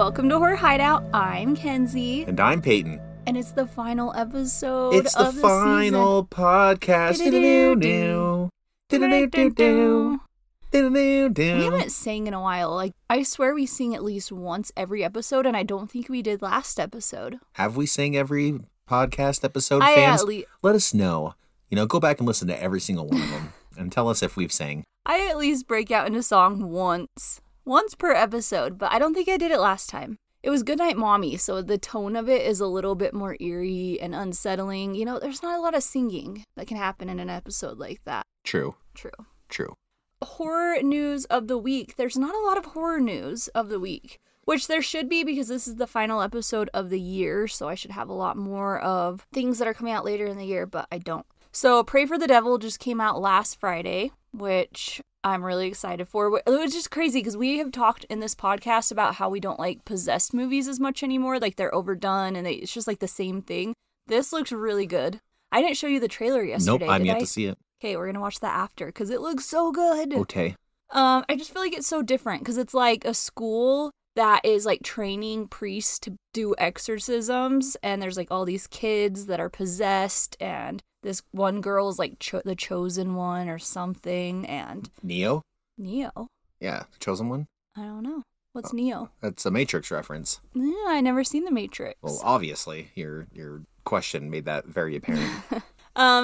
Welcome to Horror Hideout. I'm Kenzie. And I'm Peyton. And it's the final episode of the season. It's the final podcast. We haven't sang in a while. Like, I swear we sing at least once every episode, and I don't think we did last episode. Have we sang every podcast episode, fans? Let us know. You know, go back and listen to every single one of them and tell us if we've sang. I at least break out into song once. Once per episode, but I don't think I did it last time. It was Goodnight Mommy, so the tone of it is a little bit more eerie and unsettling. You know, there's not a lot of singing that can happen in an episode like that. True. Horror news of the week. There's not a lot of horror news of the week, which there should be because this is the final episode of the year, so I should have a lot more of things that are coming out later in the year, but I don't. So Pray for the Devil just came out last Friday, which I'm really excited for. It was just crazy because we have talked in this podcast about how we don't like possessed movies as much anymore. Like, they're overdone and it's just like the same thing. This looks really good. I didn't show you the trailer yesterday. Nope, I'm yet to see it. Okay, we're going to watch that after because it looks so good. Okay. I just feel like it's so different because it's like a school that is like training priests to do exorcisms, and there's like all these kids that are possessed, and this one girl is like the chosen one or something, and Neo? Yeah, the chosen one? I don't know. What's Neo? That's a Matrix reference. Yeah, I never seen The Matrix. Well, obviously, your question made that very apparent.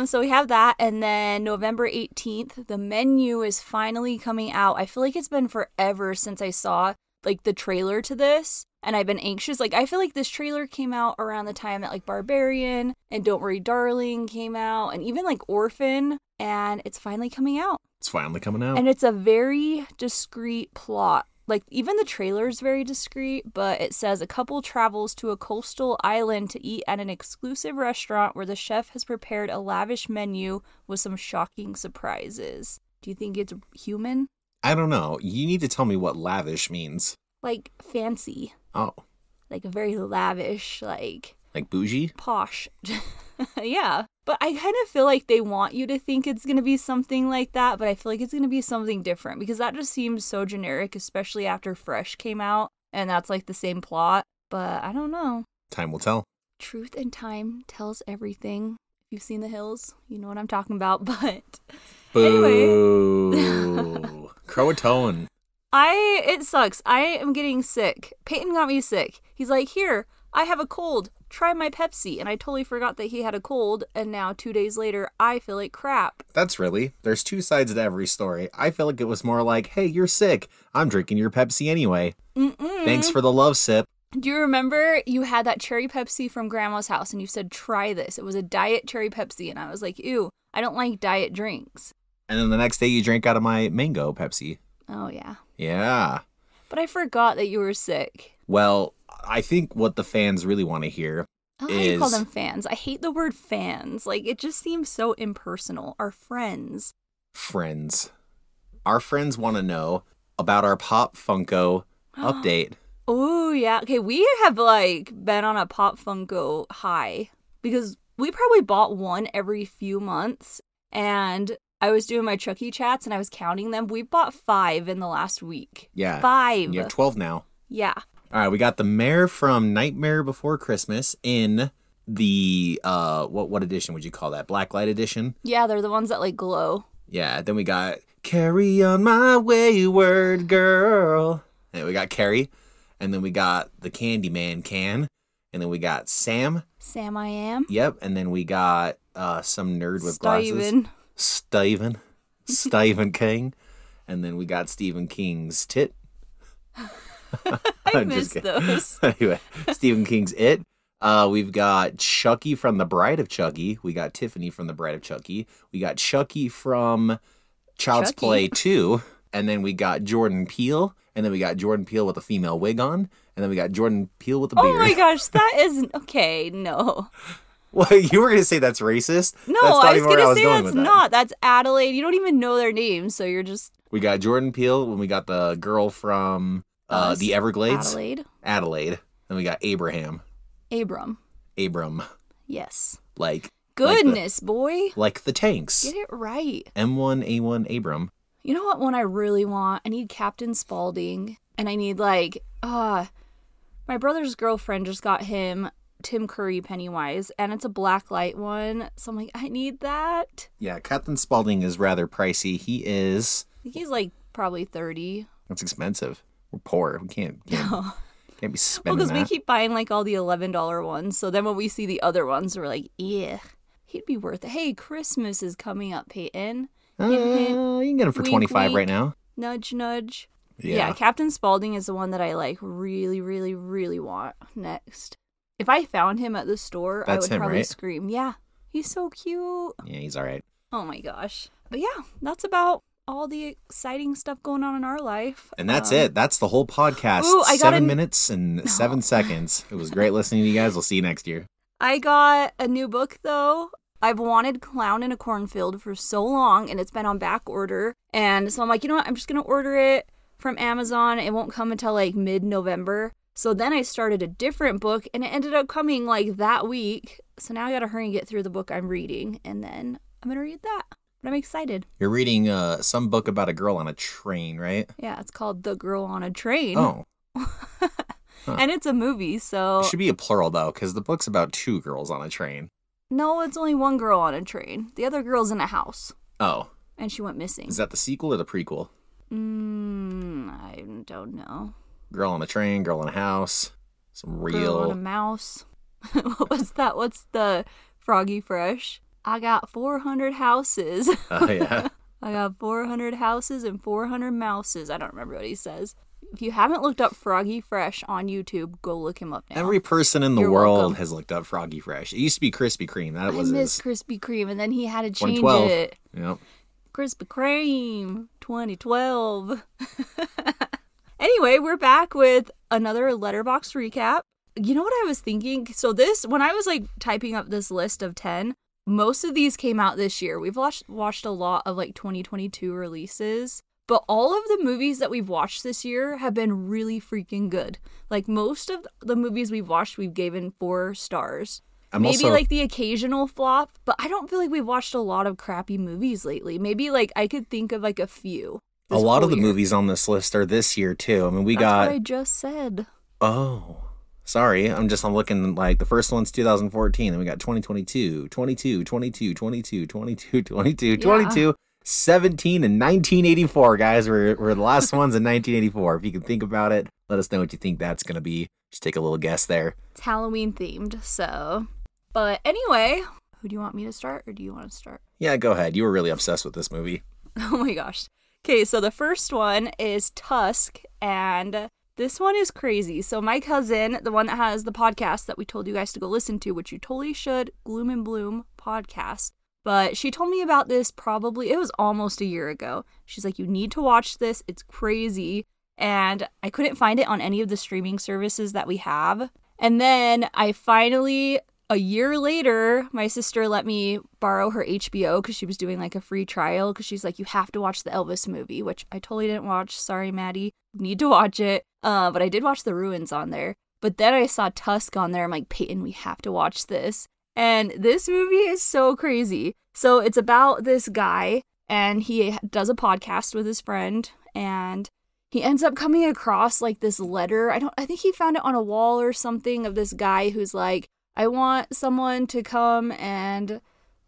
So we have that, and then November 18th, The Menu is finally coming out. I feel like it's been forever since I saw like the trailer to this, and I've been anxious. Like, I feel like this trailer came out around the time that like Barbarian and Don't Worry Darling came out, and even like Orphan, and it's finally coming out. And it's a very discreet plot. Like, even the trailer is very discreet, but it says a couple travels to a coastal island to eat at an exclusive restaurant where the chef has prepared a lavish menu with some shocking surprises. Do you think it's human? I don't know. You need to tell me what lavish means. Like fancy. Oh. Like a very lavish, like bougie? Posh. Yeah. But I kind of feel like they want you to think it's going to be something like that, but I feel like it's going to be something different because that just seems so generic, especially after Fresh came out, and that's like the same plot, but I don't know. Time will tell. Truth and time tells everything. If you've seen The Hills, you know what I'm talking about, but anyway. Croatoan. It sucks. I am getting sick. Peyton got me sick. He's like, here, I have a cold. Try my Pepsi. And I totally forgot that he had a cold. And now 2 days later, I feel like crap. There's two sides to every story. I feel like it was more like, hey, you're sick. I'm drinking your Pepsi anyway. Mm-mm. Thanks for the love sip. Do you remember you had that cherry Pepsi from Grandma's house and you said, try this. It was a diet cherry Pepsi. And I was like, ew, I don't like diet drinks. And then the next day you drank out of my mango Pepsi. Oh, yeah. Yeah. But I forgot that you were sick. Well, I think what the fans really want to hear is... I don't like to call them fans. I hate the word fans. Like, it just seems so impersonal. Our friends. Our friends want to know about our Pop Funko update. Oh, yeah. Okay, we have, like, been on a Pop Funko high because we probably bought one every few months, and I was doing my Chucky chats and I was counting them. We bought 5 in the last week. Yeah. 5. You have 12 now. Yeah. All right. We got the Mare from Nightmare Before Christmas in the, what edition would you call that? Blacklight edition? Yeah. They're the ones that like glow. Yeah. Then we got Carrie on My Wayward Girl. And we got Carrie. And then we got the Candyman can. And then we got Sam. Sam I Am. Yep. And then we got some nerd with glasses. Stephen King, and then we got Stephen King's tit. I missed those. Anyway, Stephen King's It. We've got Chucky from The Bride of Chucky. We got Tiffany from The Bride of Chucky. We got Chucky from Child's Play 2. And then we got Jordan Peele. And then we got Jordan Peele with a female wig on. And then we got Jordan Peele with a beard. Oh my gosh, that isn't... Okay, no. Well, you were going to say that's racist? No, I was going to say that's not. That's Adelaide. You don't even know their names, so you're just... We got Jordan Peele, when we got the girl from the Everglades. Adelaide. And we got Abram. Yes. Like... Goodness, boy. Like the tanks. Get it right. M1A1 Abram. You know what one I really want? I need Captain Spaulding, and I need, like, My brother's girlfriend just got him Tim Curry Pennywise, and it's a black light one, so I'm like, I need that. Yeah, Captain Spaulding is rather pricey. He's like probably 30. That's expensive. We're poor. We can't be spending that. Well, because we keep buying like all the $11 ones, so then when we see the other ones, we're like, yeah, he'd be worth it. Hey, Christmas is coming up, Peyton. You can get him for $25 right now. Nudge, nudge. Yeah, Captain Spaulding is the one that I like really, really, really want next. If I found him at the store, I would probably scream. Yeah, he's so cute. Yeah, he's all right. Oh my gosh. But yeah, that's about all the exciting stuff going on in our life. And that's it. That's the whole podcast. Ooh, 7 minutes and 7 seconds. It was great listening to you guys. We'll see you next year. I got a new book, though. I've wanted Clown in a Cornfield for so long, and it's been on back order. And so I'm like, you know what? I'm just going to order it from Amazon. It won't come until like mid-November. So then I started a different book, and it ended up coming like that week. So now I got to hurry and get through the book I'm reading, and then I'm going to read that. But I'm excited. You're reading some book about a girl on a train, right? Yeah, it's called The Girl on a Train. Oh. Huh. And it's a movie, so... It should be a plural, though, because the book's about two girls on a train. No, it's only one girl on a train. The other girl's in a house. Oh. And she went missing. Is that the sequel or the prequel? I don't know. Girl on a Train, Girl in a House, some real... Girl on a Mouse. What was that? What's the Froggy Fresh? I got 400 houses. Oh, yeah. I got 400 houses and 400 mouses. I don't remember what he says. If you haven't looked up Froggy Fresh on YouTube, go look him up now. Every person in the world has looked up Froggy Fresh. It used to be Krispy Kreme. I miss Krispy Kreme, and then he had to change it. Yep. Krispy Kreme 2012. Anyway, we're back with another Letterboxd recap. You know what I was thinking? So when I was like typing up this list of 10, most of these came out this year. We've watched a lot of like 2022 releases, but all of the movies that we've watched this year have been really freaking good. Like most of the movies we've watched, we've given 4 stars. Maybe like the occasional flop, but I don't feel like we've watched a lot of crappy movies lately. Maybe like I could think of like a few. A lot of the movies on this list are this year, too. I mean, that's what I just said. Oh, sorry. I'm looking like the first one's 2014. Then we got 2022, 22, 22, 22, 22, 22, yeah. 22, 17, and 1984, guys. We're the last ones in 1984. If you can think about it, let us know what you think that's going to be. Just take a little guess there. It's Halloween themed, so. But anyway, who do you want me to start, or do you want to start? Yeah, go ahead. You were really obsessed with this movie. Oh, my gosh. Okay, so the first one is Tusk, and this one is crazy. So my cousin, the one that has the podcast that we told you guys to go listen to, which you totally should, Gloom and Bloom podcast, but she told me about this probably, it was almost a year ago. She's like, you need to watch this. It's crazy. And I couldn't find it on any of the streaming services that we have. And then I finally, a year later, my sister let me borrow her HBO because she was doing like a free trial because she's like, you have to watch the Elvis movie, which I totally didn't watch. Sorry, Maddie. Need to watch it. But I did watch The Ruins on there. But then I saw Tusk on there. I'm like, Peyton, we have to watch this. And this movie is so crazy. So it's about this guy, and he does a podcast with his friend, and he ends up coming across like this letter. I think he found it on a wall or something of this guy who's like, I want someone to come and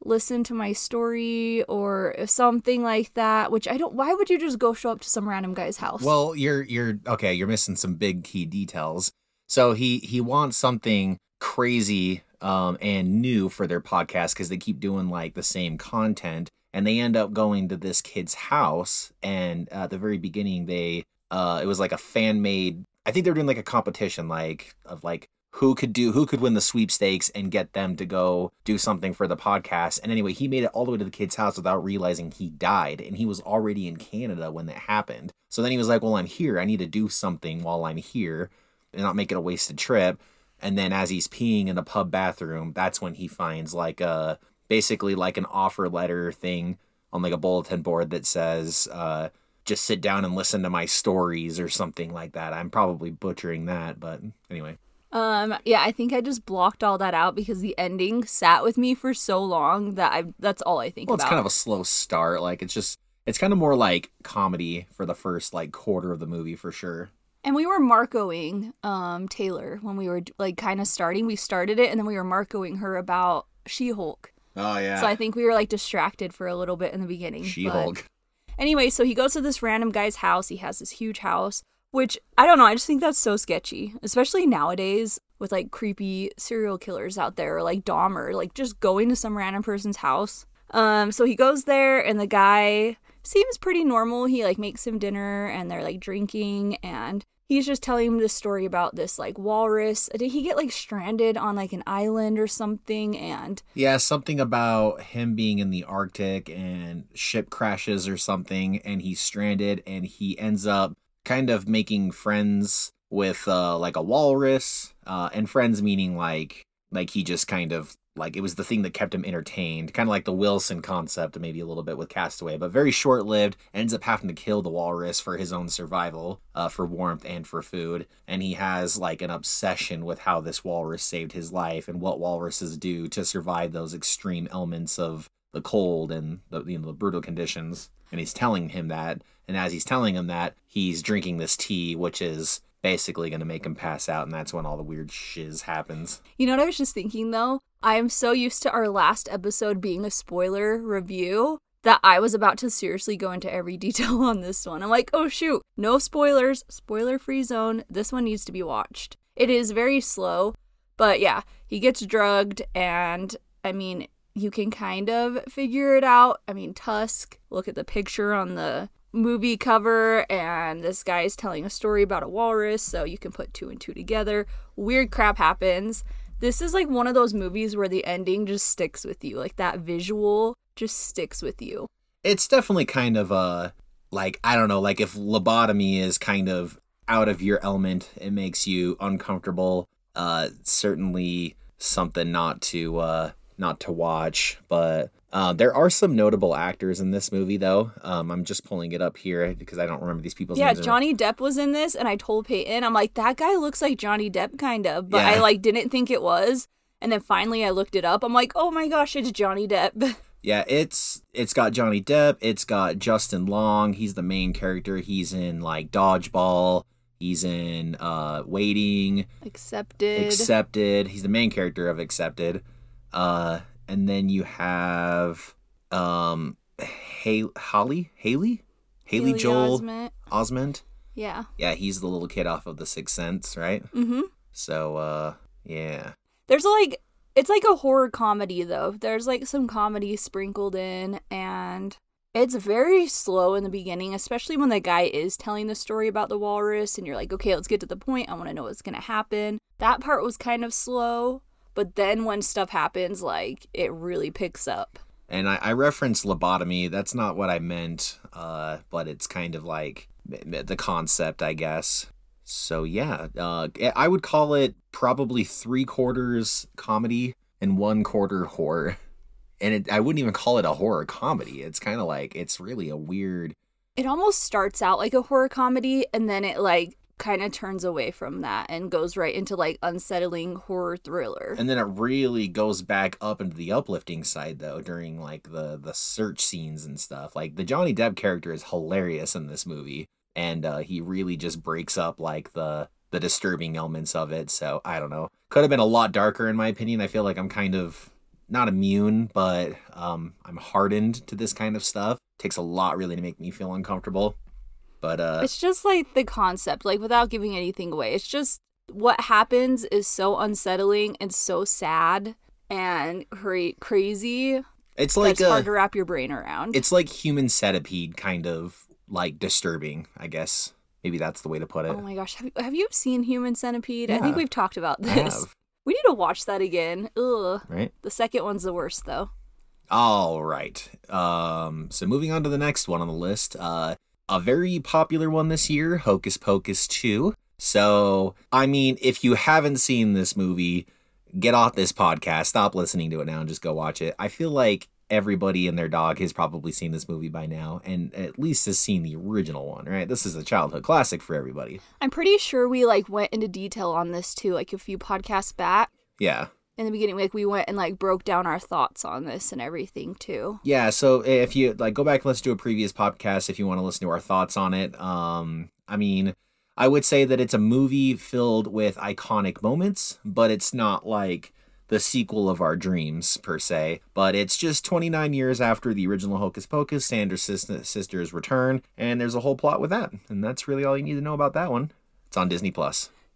listen to my story or something like that, which why would you just go show up to some random guy's house? Well, you're missing some big key details. So he wants something crazy and new for their podcast because they keep doing like the same content, and they end up going to this kid's house, and at the very beginning they it was like a fan-made, I think they were doing like a competition like of like who could win the sweepstakes and get them to go do something for the podcast. And anyway, he made it all the way to the kid's house without realizing he died. And he was already in Canada when that happened. So then he was like, well, I'm here. I need to do something while I'm here and not make it a wasted trip. And then as he's peeing in the pub bathroom, that's when he finds like a, basically like an offer letter thing on like a bulletin board that says, just sit down and listen to my stories or something like that. I'm probably butchering that, but anyway. Yeah, I think I just blocked all that out because the ending sat with me for so long that that's all I think about. Well, it's kind of a slow start. Like, it's kind of more like comedy for the first, like, quarter of the movie for sure. And we were Marcoing Taylor when we were like kind of starting. We started it and then we were Marcoing her about She-Hulk. Oh, yeah. So I think we were like distracted for a little bit in the beginning. She-Hulk. Anyway, so he goes to this random guy's house. He has this huge house, which I don't know. I just think that's so sketchy, especially nowadays with like creepy serial killers out there, like Dahmer, like just going to some random person's house. So he goes there and the guy seems pretty normal. He like makes him dinner and they're like drinking and he's just telling him this story about this like walrus. Did he get like stranded on like an island or something? And yeah, something about him being in the Arctic and ship crashes or something and he's stranded and he ends up kind of making friends with like a walrus and friends meaning like he just kind of like it was the thing that kept him entertained, kind of like the Wilson concept, maybe a little bit with Castaway, but very short-lived. Ends up having to kill the walrus for his own survival, for warmth and for food. And he has like an obsession with how this walrus saved his life and what walruses do to survive those extreme elements of the cold and the, you know, the brutal conditions. And he's telling him that, and as he's telling him that, he's drinking this tea, which is basically going to make him pass out, and that's when all the weird shiz happens. You know what I was just thinking, though? I am so used to our last episode being a spoiler review that I was about to seriously go into every detail on this one. I'm like, oh shoot, no spoilers, spoiler-free zone. This one needs to be watched. It is very slow, but yeah, he gets drugged, and I mean, you can kind of figure it out. I mean, Tusk, look at the picture on the movie cover, and this guy is telling a story about a walrus, so you can put two and two together. Weird crap happens. This is like one of those movies where the ending just sticks with you. Like that visual just sticks with you. It's definitely kind of a, like, I don't know, like if lobotomy is kind of out of your element, it makes you uncomfortable. Certainly something not to watch, but there are some notable actors in this movie, though. I'm just pulling it up here because I don't remember these people's names. Yeah, Johnny Depp was in this, and I told Peyton, I'm like, that guy looks like Johnny Depp, kind of. But yeah. I, like, didn't think it was. And then finally I looked it up. I'm like, oh, my gosh, it's Johnny Depp. Yeah, it's got Johnny Depp. It's got Justin Long. He's the main character. He's in, like, Dodgeball. He's in Waiting. Accepted. He's the main character of Accepted. And then you have Haley Joel Osment. Yeah. Yeah, he's the little kid off of The Sixth Sense, right? Mm-hmm. So, yeah. There's like, it's like a horror comedy, though. There's like some comedy sprinkled in, and it's very slow in the beginning, especially when the guy is telling the story about the walrus, and you're like, okay, let's get to the point. I want to know what's going to happen. That part was kind of slow. But then when stuff happens, like, it really picks up. And I referenced lobotomy. That's not what I meant, but it's kind of like the concept, I guess. So, yeah, I would call it probably 3/4 comedy and 1/4 horror. And I wouldn't even call it a horror comedy. It's kind of like, it's really a weird... It almost starts out like a horror comedy, and then it, like... kind of turns away from that and goes right into like unsettling horror thriller. And then it really goes back up into the uplifting side, though, during like the search scenes and stuff. Like the Johnny Depp character is hilarious in this movie, and he really just breaks up like the disturbing elements of it. So I don't know, could have been a lot darker in my opinion. I feel like I'm kind of not immune, but I'm hardened to this kind of stuff. Takes a lot really to make me feel uncomfortable. But it's just like the concept, like without giving anything away, it's just what happens is so unsettling and so sad and crazy. It's like hard to wrap your brain around. It's like Human Centipede, kind of like disturbing, I guess. Maybe that's the way to put it. Oh my gosh, have you seen Human Centipede? Yeah, I think we've talked about this. We need to watch that again. Ugh. Right. The second one's the worst, though. All right. So moving on to the next one on the list. A very popular one this year, Hocus Pocus 2. So, I mean, if you haven't seen this movie, get off this podcast, stop listening to it now, and just go watch it. I feel like everybody and their dog has probably seen this movie by now, and at least has seen the original one, right? This is a childhood classic for everybody. I'm pretty sure we, like, went into detail on this, too, like, a few podcasts back. Yeah. In the beginning, like, we went and, like, broke down our thoughts on this and everything, too. Yeah, so if you, like, go back and listen to a previous podcast if you want to listen to our thoughts on it. I mean, I would say that it's a movie filled with iconic moments, but it's not like the sequel of our dreams, per se. But it's just 29 years after the original Hocus Pocus, Sandra's sisters return, and there's a whole plot with that. And that's really all you need to know about that one. It's on Disney+.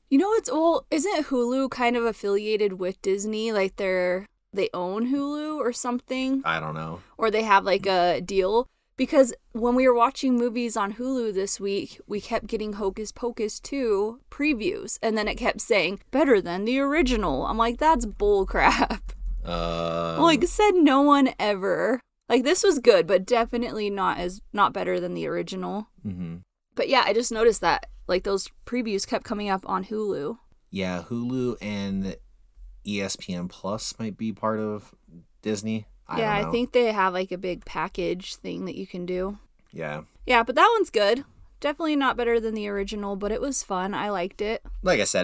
You know, it's all... Isn't Hulu kind of affiliated with Disney? Like, they own Hulu or something? I don't know. Or they have, like, a deal? Because when we were watching movies on Hulu this week, we kept getting Hocus Pocus 2 previews. And then it kept saying, better than the original. I'm like, that's bullcrap. Like, said no one ever. Like, this was good, but definitely not better than the original. Mm-hmm. But yeah, I just noticed that. Like, those previews kept coming up on Hulu. Yeah, Hulu and ESPN Plus might be part of Disney. I think they have, like, a big package thing that you can do. Yeah. Yeah, but that one's good. Definitely not better than the original, but it was fun. I liked it. Like I said,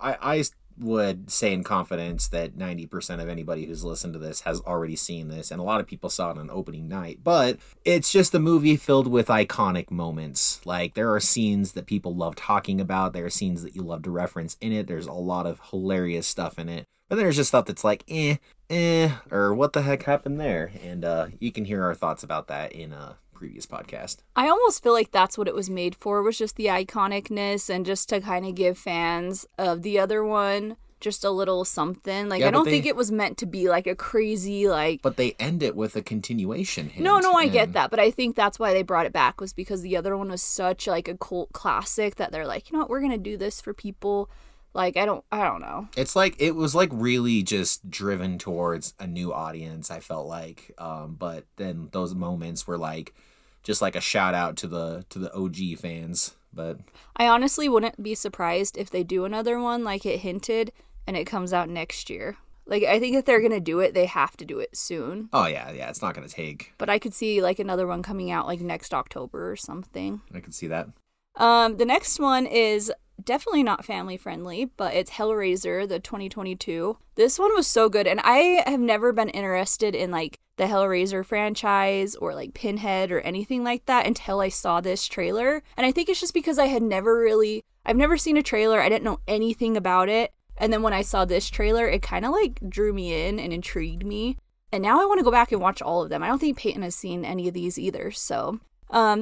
I would say in confidence that 90% of anybody who's listened to this has already seen this, and a lot of people saw it on opening night, but it's just a movie filled with iconic moments. Like, there are scenes that people love talking about. There are scenes that you love to reference in it. There's a lot of hilarious stuff in it. But there's just stuff that's like, or what the heck happened there? And you can hear our thoughts about that in a previous podcast. I almost feel like that's what it was made for, was just the iconicness and just to kind of give fans of the other one just a little something. Like, yeah, I don't think it was meant to be like a crazy, like... But they end it with a continuation. No, I get that. But I think that's why they brought it back, was because the other one was such like a cult classic that they're like, you know what, we're going to do this for people... Like, I don't know. It's like, it was like really just driven towards a new audience, I felt like. But then those moments were like, just like a shout out to the OG fans. But I honestly wouldn't be surprised if they do another one, like it hinted, and it comes out next year. Like, I think if they're going to do it, they have to do it soon. Oh, yeah. Yeah. It's not going to take. But I could see like another one coming out like next October or something. I could see that. The next one is... definitely not family friendly, but it's Hellraiser, the 2022. This one was so good, and I have never been interested in like the Hellraiser franchise or like Pinhead or anything like that until I saw this trailer. And I think it's just because I've never seen a trailer. I didn't know anything about it. And then when I saw this trailer, it kind of like drew me in and intrigued me. And now I want to go back and watch all of them. I don't think Peyton has seen any of these either, so...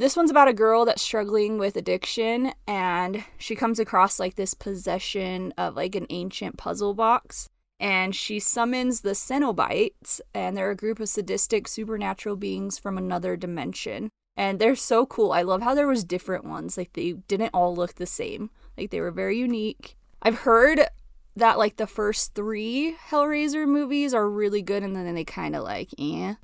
this one's about a girl that's struggling with addiction, and she comes across like this possession of like an ancient puzzle box, and she summons the Cenobites, and they're a group of sadistic supernatural beings from another dimension. And they're so cool. I love how there was different ones. Like, they didn't all look the same. Like, they were very unique. I've heard that like the first 3 Hellraiser movies are really good, and then they kind of like,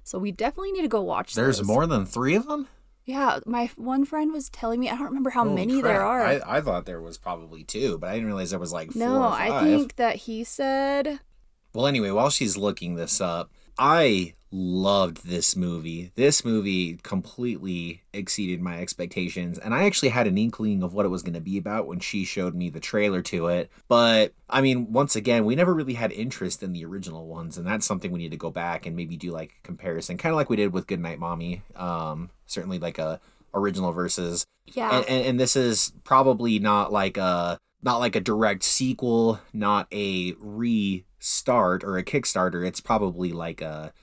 so we definitely need to go watch those. There's more than 3 of them? Yeah, my one friend was telling me, I don't remember how many there are. I thought there was probably 2, but I didn't realize there was like 4 or 5. No, I think that he said... Well, anyway, while she's looking this up, I loved this movie. This movie completely exceeded my expectations, and I actually had an inkling of what it was going to be about when she showed me the trailer to it. But, I mean, once again, we never really had interest in the original ones, and that's something we need to go back and maybe do, like, a comparison, kind of like we did with Goodnight Mommy, certainly like a original versus. Yeah. And this is probably not like a direct sequel, not a restart or a Kickstarter. It's probably like a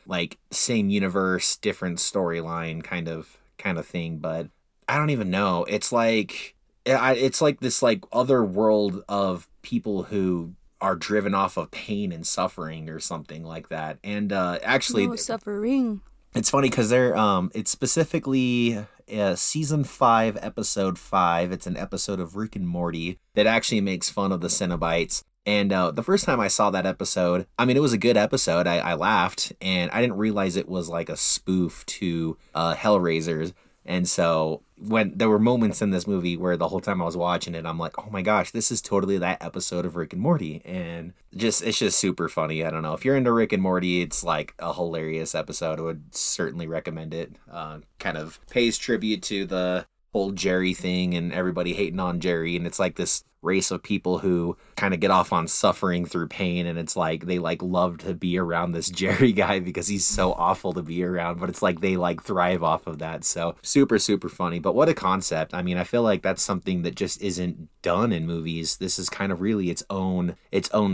same universe, different storyline kind of thing. But I don't even know. It's like this like other world of people who are driven off of pain and suffering or something like that. And actually, no suffering. It's funny because they're it's specifically season 5, episode 5. It's an episode of Rick and Morty that actually makes fun of the Cenobites. And the first time I saw that episode, I mean, it was a good episode. I laughed, and I didn't realize it was like a spoof to Hellraisers. And so when there were moments in this movie where the whole time I was watching it, I'm like, oh my gosh, this is totally that episode of Rick and Morty. And it's just super funny. I don't know. If you're into Rick and Morty, it's like a hilarious episode. I would certainly recommend it. Kind of pays tribute to the whole Jerry thing and everybody hating on Jerry. And it's like this race of people who kind of get off on suffering through pain. And it's like they like love to be around this Jerry guy because he's so awful to be around. But it's like they like thrive off of that. So super, super funny. But what a concept. I mean, I feel like that's something that just isn't done in movies. This is kind of really its own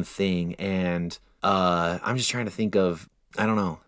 thing. And I'm just trying to think of, I don't know.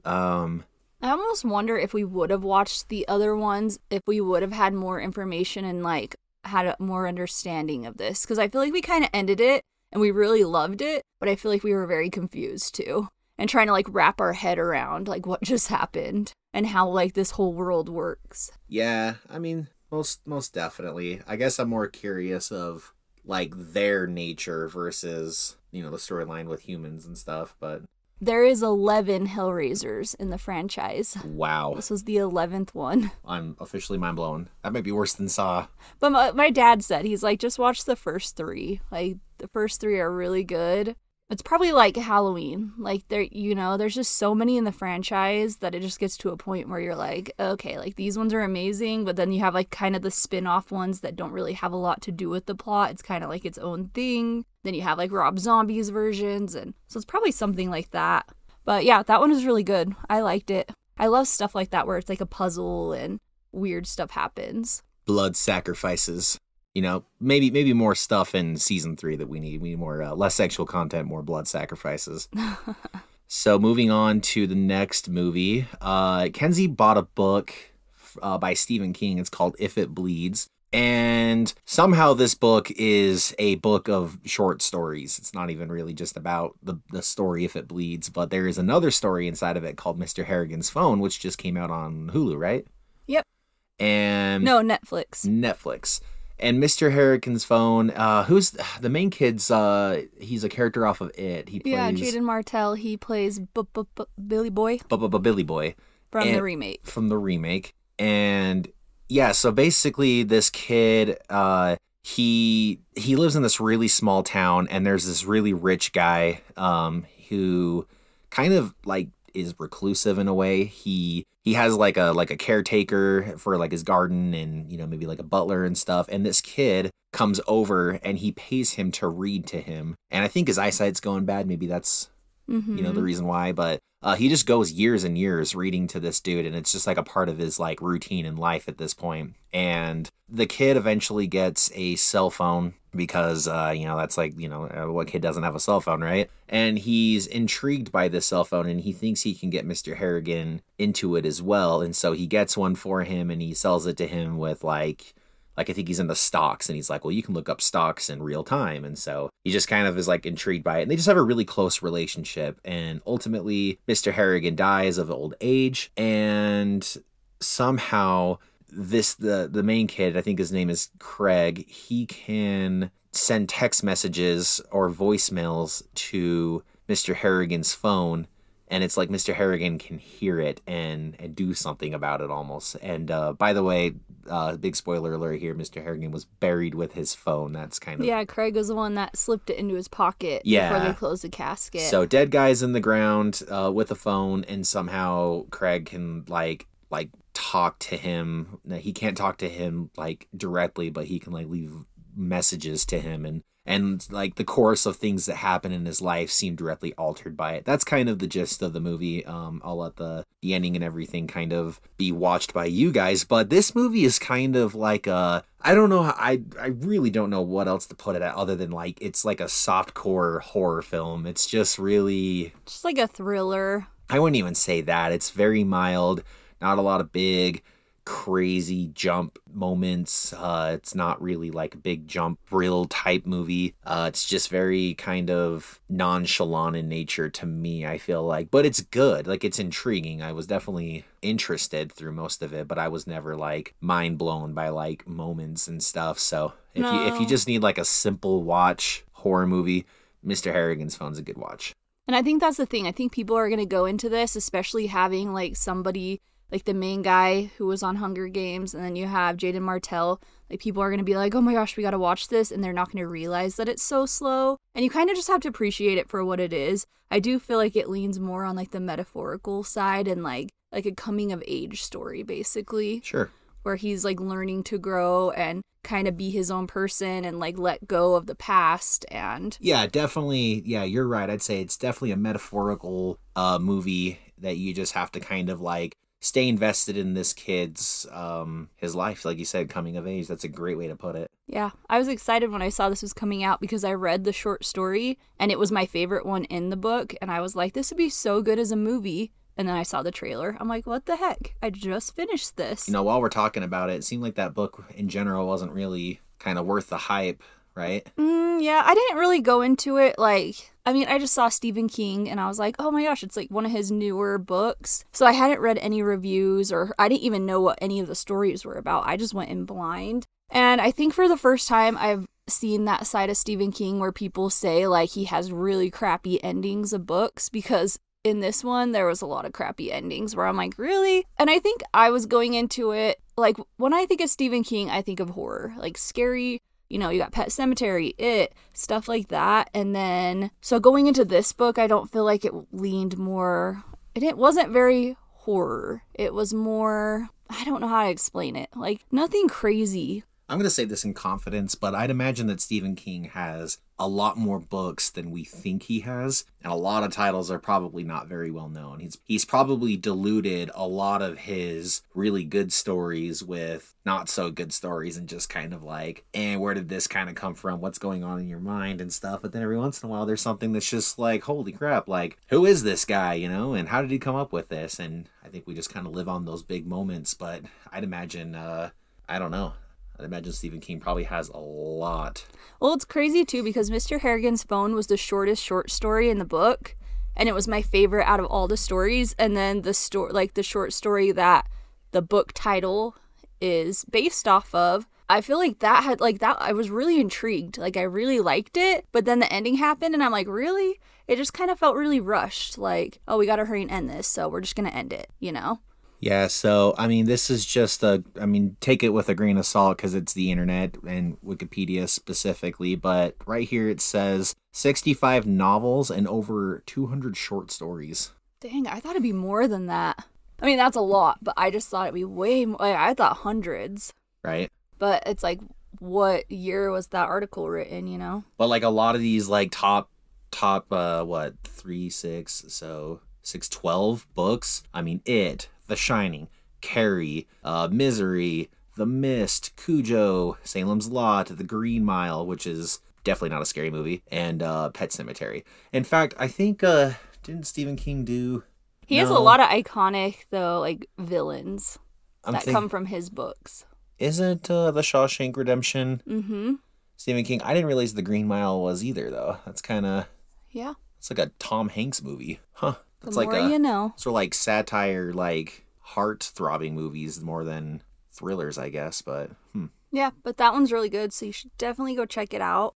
I almost wonder if we would have watched the other ones, if we would have had more information and like had a more understanding of this. Because I feel like we kind of ended it and we really loved it, but I feel like we were very confused too. And trying to like wrap our head around like what just happened and how like this whole world works. Yeah, I mean, most definitely. I guess I'm more curious of like their nature versus, you know, the storyline with humans and stuff, but... There is 11 Hellraisers in the franchise. Wow. This was the 11th one. I'm officially mind blown. That might be worse than Saw. But my dad said, he's like, just watch the first three. Like, the first three are really good. It's probably like Halloween. Like, there, you know, there's just so many in the franchise that it just gets to a point where you're like, okay, like these ones are amazing. But then you have like kind of the spin-off ones that don't really have a lot to do with the plot. It's kind of like its own thing. Then you have like Rob Zombie's versions, and so it's probably something like that. But yeah, that one was really good. I liked it. I love stuff like that where it's like a puzzle and weird stuff happens. Blood sacrifices. You know, maybe more stuff in season 3 that we need. We need more less sexual content, more blood sacrifices. So moving on to the next movie, Kenzie bought a book by Stephen King. It's called If It Bleeds. And somehow this book is a book of short stories. It's not even really just about the story If It Bleeds, but there is another story inside of it called Mr. Harrigan's Phone, which just came out on Hulu, right? Yep. And no, Netflix. And Mr. Harrigan's Phone, who's the main kid's, he's a character off of It. He plays, yeah, Jaden Martell. He plays Billy Boy. Billy Boy. From the remake. And... yeah, so basically this kid, he lives in this really small town, and there's this really rich guy who kind of like is reclusive in a way. He has like a caretaker for like his garden and, you know, maybe like a butler and stuff. And this kid comes over and he pays him to read to him. And I think his eyesight's going bad. Maybe that's, you know, the reason why, but he just goes years and years reading to this dude, and it's just like a part of his like routine in life at this point. And the kid eventually gets a cell phone because, you know, that's like, you know, what kid doesn't have a cell phone, right? And he's intrigued by this cell phone, and he thinks he can get Mr. Harrigan into it as well. And so he gets one for him, and he sells it to him with like I think he's in the stocks, and he's like, well, you can look up stocks in real time. And so he just kind of is like intrigued by it. And they just have a really close relationship. And ultimately, Mr. Harrigan dies of old age. And somehow this, the main kid, I think his name is Craig, he can send text messages or voicemails to Mr. Harrigan's phone. And it's like Mr. Harrigan can hear it and do something about it almost. And by the way, big spoiler alert here, Mr. Harrigan was buried with his phone. That's kind of... yeah, Craig was the one that slipped it into his pocket before they closed the casket. So dead guy's in the ground with a phone, and somehow Craig can like talk to him. Now, he can't talk to him like directly, but he can like leave messages to him, and like the course of things that happen in his life seem directly altered by it. That's kind of the gist of the movie. I'll let the ending and everything kind of be watched by you guys, but this movie is kind of like a... I don't know. I really don't know what else to put it at other than like it's like a softcore horror film. It's just really... just like a thriller. I wouldn't even say that. It's very mild, not a lot of big... crazy jump moments. It's not really like a big jump thrill type movie. It's just very kind of nonchalant in nature to me, I feel like. But it's good. Like, it's intriguing. I was definitely interested through most of it, but I was never like mind blown by like moments and stuff. So if you just need like a simple watch horror movie, Mr. Harrigan's Phone's a good watch. And I think that's the thing. I think people are going to go into this, especially having like somebody like the main guy who was on Hunger Games, and then you have Jaden Martell. Like, people are going to be like, oh my gosh, we got to watch this, and they're not going to realize that it's so slow. And you kind of just have to appreciate it for what it is. I do feel like it leans more on like the metaphorical side and like a coming of age story, basically. Sure. where he's like learning to grow and kind of be his own person and like let go of the past. And yeah, definitely. Yeah, you're right. I'd say it's definitely a metaphorical movie that you just have to kind of like stay invested in this kid's his life, like you said, coming of age. That's a great way to put it. Yeah, I was excited when I saw this was coming out because I read the short story and it was my favorite one in the book, and I was like, this would be so good as a movie. And then I saw the trailer. I'm like, what the heck? I just finished this. You know, while we're talking about it, it seemed like that book in general wasn't really kind of worth the hype, right? Yeah, I didn't really go into it like, I mean, I just saw Stephen King and I was like, oh my gosh, it's like one of his newer books. So I hadn't read any reviews or I didn't even know what any of the stories were about. I just went in blind. And I think for the first time I've seen that side of Stephen King where people say like he has really crappy endings of books, because in this one, there was a lot of crappy endings where I'm like, really? And I think I was going into it, like, when I think of Stephen King, I think of horror. Like, scary, you know, you got Pet Sematary, It, stuff like that. And then, so going into this book, I don't feel like it leaned more, it wasn't very horror. It was more, I don't know how to explain it. Like, nothing crazy. I'm going to say this in confidence, but I'd imagine that Stephen King has a lot more books than we think he has, and a lot of titles are probably not very well known. He's probably diluted a lot of his really good stories with not so good stories and just kind of like, where did this kind of come from? What's going on in your mind and stuff? But then every once in a while, there's something that's just like, holy crap, like, who is this guy, you know? And how did he come up with this? And I think we just kind of live on those big moments, but I'd imagine, I don't know. I'd imagine Stephen King probably has a lot. Well, it's crazy, too, because Mr. Harrigan's Phone was the shortest short story in the book, and it was my favorite out of all the stories. And then the short story that the book title is based off of, I feel like that had, like, that, I was really intrigued. Like, I really liked it, but then the ending happened, and I'm like, really? It just kind of felt really rushed. Like, oh, we gotta hurry and end this, so we're just gonna end it, you know? Yeah, so, I mean, this is just take it with a grain of salt because it's the internet and Wikipedia specifically, but right here it says 65 novels and over 200 short stories. Dang, I thought it'd be more than that. I mean, that's a lot, but I just thought it'd be way more. I thought hundreds. Right. But it's like, what year was that article written, you know? But, like, a lot of these, like, top 6, 12 books. I mean, It, The Shining, Carrie, Misery, The Mist, Cujo, Salem's Lot, The Green Mile, which is definitely not a scary movie, and Pet Sematary. In fact, I think, didn't Stephen King do... He has a lot of iconic, though, like, villains come from his books. Isn't The Shawshank Redemption? Mm-hmm. Stephen King. I didn't realize The Green Mile was either, though. That's kind of... Yeah. It's like a Tom Hanks movie. Huh. It's the like more you know. Sort of like satire, like heart-throbbing movies more than thrillers, I guess. But yeah, but that one's really good, so you should definitely go check it out.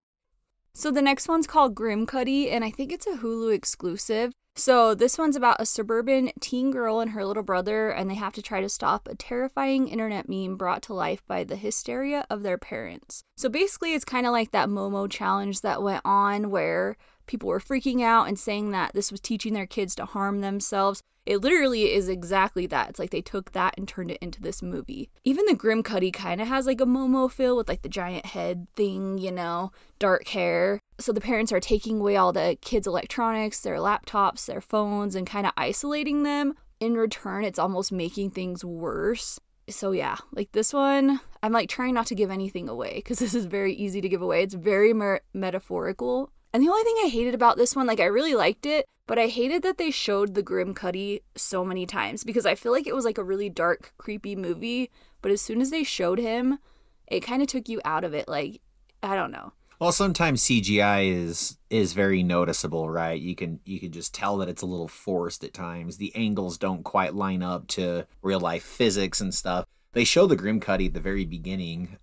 So the next one's called Grim Cuddy, and I think it's a Hulu exclusive. So this one's about a suburban teen girl and her little brother, and they have to try to stop a terrifying internet meme brought to life by the hysteria of their parents. So basically, it's kind of like that Momo challenge that went on where people were freaking out and saying that this was teaching their kids to harm themselves. It literally is exactly that. It's like they took that and turned it into this movie. Even the Grim Cuddy kind of has like a Momo feel with like the giant head thing, you know, dark hair. So the parents are taking away all the kids' electronics, their laptops, their phones, and kind of isolating them. In return, it's almost making things worse. So yeah, like this one, I'm like trying not to give anything away because this is very easy to give away. It's very metaphorical. And the only thing I hated about this one, like I really liked it, but I hated that they showed the Grim Cuddy so many times because I feel like it was like a really dark, creepy movie. But as soon as they showed him, it kind of took you out of it. Like, I don't know. Well, sometimes CGI is very noticeable, right? You can just tell that it's a little forced at times. The angles don't quite line up to real life physics and stuff. They show the Grim Cuddy at the very beginning,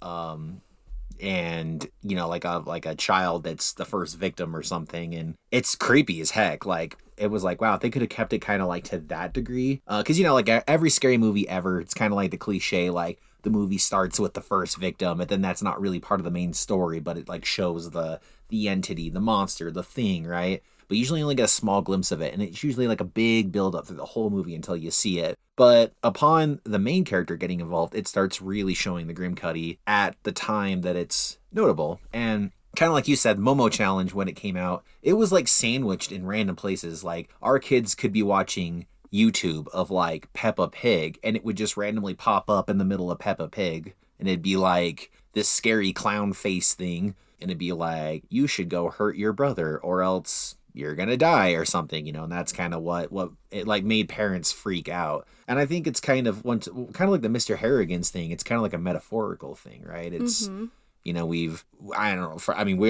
and you know, like a child that's the first victim or something, and it's creepy as heck. Like it was like, wow, if they could have kept it kind of like to that degree, because you know, like every scary movie ever, it's kind of like the cliche, like the movie starts with the first victim, and then that's not really part of the main story, but it like shows the entity, the monster, the thing, right? but usually only get a small glimpse of it, and it's usually like a big build up through the whole movie until you see it. But upon the main character getting involved, it starts really showing the Grim Cuddy at the time that it's notable. And kind of like you said, Momo Challenge, when it came out, it was like sandwiched in random places. Like our kids could be watching YouTube of like Peppa Pig, and it would just randomly pop up in the middle of Peppa Pig, and it'd be like this scary clown face thing, and it'd be like, you should go hurt your brother or else you're gonna die or something, you know. And that's kind of what it like made parents freak out. And I think it's kind of one, kind of like the Mr. Harrigan's thing. It's kind of like a metaphorical thing, right? It's mm-hmm. You know, we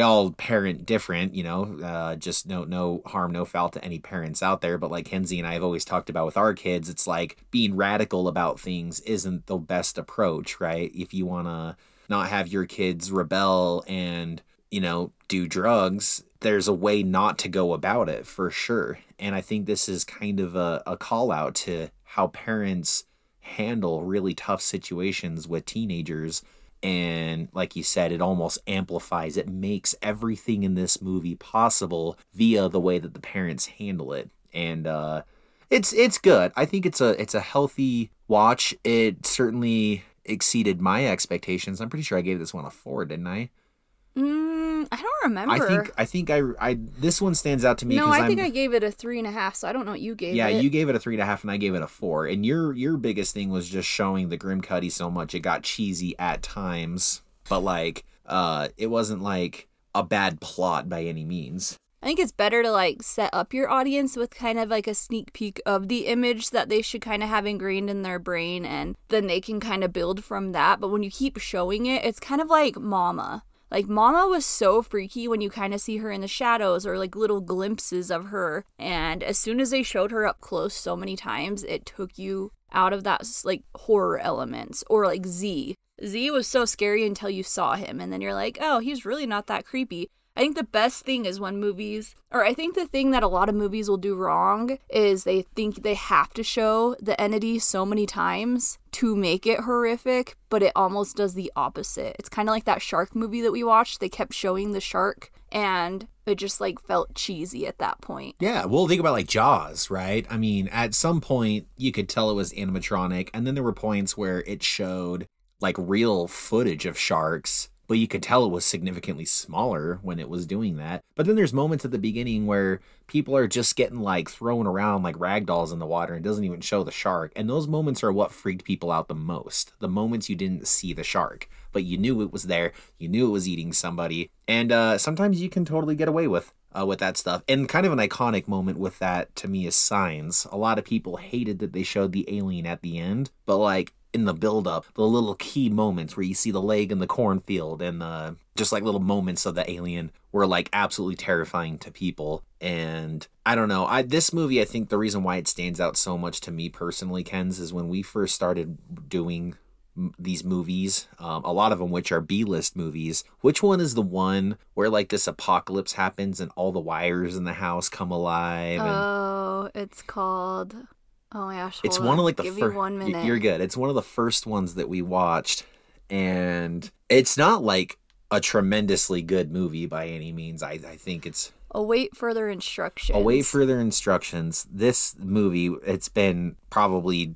all parent different, you know, just no harm, no foul to any parents out there. But like Kenzie and I have always talked about with our kids, it's like being radical about things isn't the best approach, right? If you want to not have your kids rebel and, you know, do drugs, there's a way not to go about it for sure. And I think this is kind of a call out to how parents handle really tough situations with teenagers. And like you said, it almost amplifies, it makes everything in this movie possible via the way that the parents handle it. And it's good. I think it's a healthy watch. It certainly exceeded my expectations. I'm pretty sure I gave this one a 4, didn't I? I don't remember. I think this one stands out to me. No, I think I gave it a 3.5. So I don't know what you gave it. Yeah, you gave it a 3.5, and I gave it a 4. And your biggest thing was just showing the Grim Cuddy so much it got cheesy at times, but like it wasn't like a bad plot by any means. I think it's better to like set up your audience with kind of like a sneak peek of the image that they should kind of have ingrained in their brain, and then they can kind of build from that. But when you keep showing it, it's kind of like Mama. Like, Mama was so freaky when you kind of see her in the shadows or, like, little glimpses of her. And as soon as they showed her up close so many times, it took you out of that, like, horror elements. Or, like, Z. Z was so scary until you saw him. And then you're like, oh, he's really not that creepy. I think the best thing is when movies, or I think the thing that a lot of movies will do wrong is they think they have to show the entity so many times to make it horrific, but it almost does the opposite. It's kind of like that shark movie that we watched. They kept showing the shark, and it just like felt cheesy at that point. Yeah, well, think about like Jaws, right? I mean, at some point you could tell it was animatronic, and then there were points where it showed like real footage of sharks, but you could tell it was significantly smaller when it was doing that. But then there's moments at the beginning where people are just getting like thrown around like ragdolls in the water, and doesn't even show the shark. And those moments are what freaked people out the most. The moments you didn't see the shark, but you knew it was there. You knew it was eating somebody. And sometimes you can totally get away with that stuff. And kind of an iconic moment with that to me is Signs. A lot of people hated that they showed the alien at the end, but like, in the build-up, the little key moments where you see the leg in the cornfield and just like little moments of the alien were like absolutely terrifying to people. And I don't know, this movie, I think the reason why it stands out so much to me personally, Kenz, is when we first started doing these movies, a lot of them which are B-list movies, which one is the one where like this apocalypse happens and all the wires in the house come alive? It's called... Oh my gosh, it's one of like the first. You're good. It's one of the first ones that we watched, and it's not like a tremendously good movie by any means. I think it's Await Further Instructions. This movie, it's been probably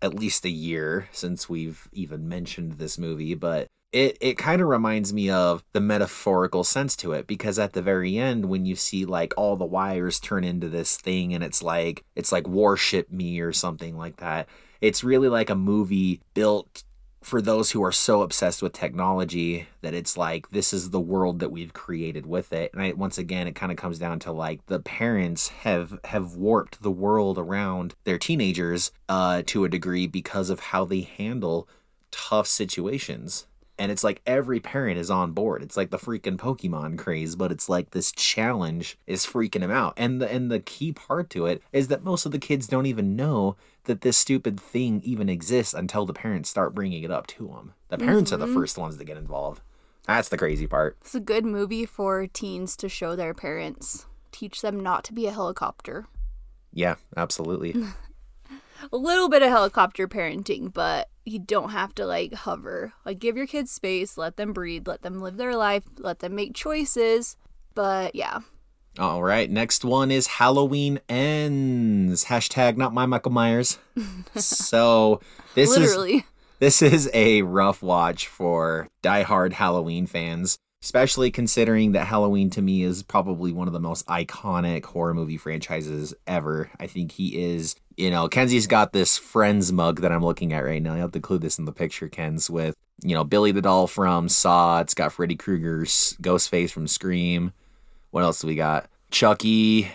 at least a year since we've even mentioned this movie, but it kind of reminds me of the metaphorical sense to it, because at the very end when you see like all the wires turn into this thing and it's like worship me or something like that, it's really like a movie built for those who are so obsessed with technology that it's like, this is the world that we've created with it. And once again, it kind of comes down to like the parents have warped the world around their teenagers to a degree because of how they handle tough situations. And it's like every parent is on board. It's like the freaking Pokemon craze, but it's like this challenge is freaking them out. And the key part to it is that most of the kids don't even know that this stupid thing even exists until the parents start bringing it up to them. The parents mm-hmm. are the first ones that get involved. That's the crazy part. It's a good movie for teens to show their parents. Teach them not to be a helicopter. Yeah, absolutely. A little bit of helicopter parenting, but you don't have to like hover. Like, give your kids space, let them breathe, let them live their life, let them make choices. But yeah. All right, next one is Halloween Ends. Hashtag not my Michael Myers. So this literally. This is a rough watch for diehard Halloween fans, especially considering that Halloween to me is probably one of the most iconic horror movie franchises ever. I think he is, you know, Kenzie's got this Friends mug that I'm looking at right now. You'll have to include this in the picture, Kenz, with, you know, Billy the Doll from Saw. It's got Freddy Krueger's Ghostface from Scream. What else do we got? Chucky,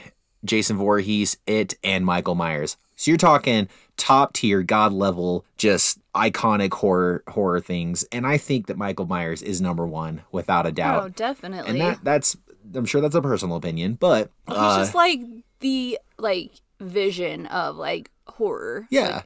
Jason Voorhees, It, and Michael Myers. So you're talking top tier, god level, just iconic horror things. And I think that Michael Myers is number one without a doubt. Oh, definitely. And that's, I'm sure that's a personal opinion, but he's just like the vision of horror. Yeah.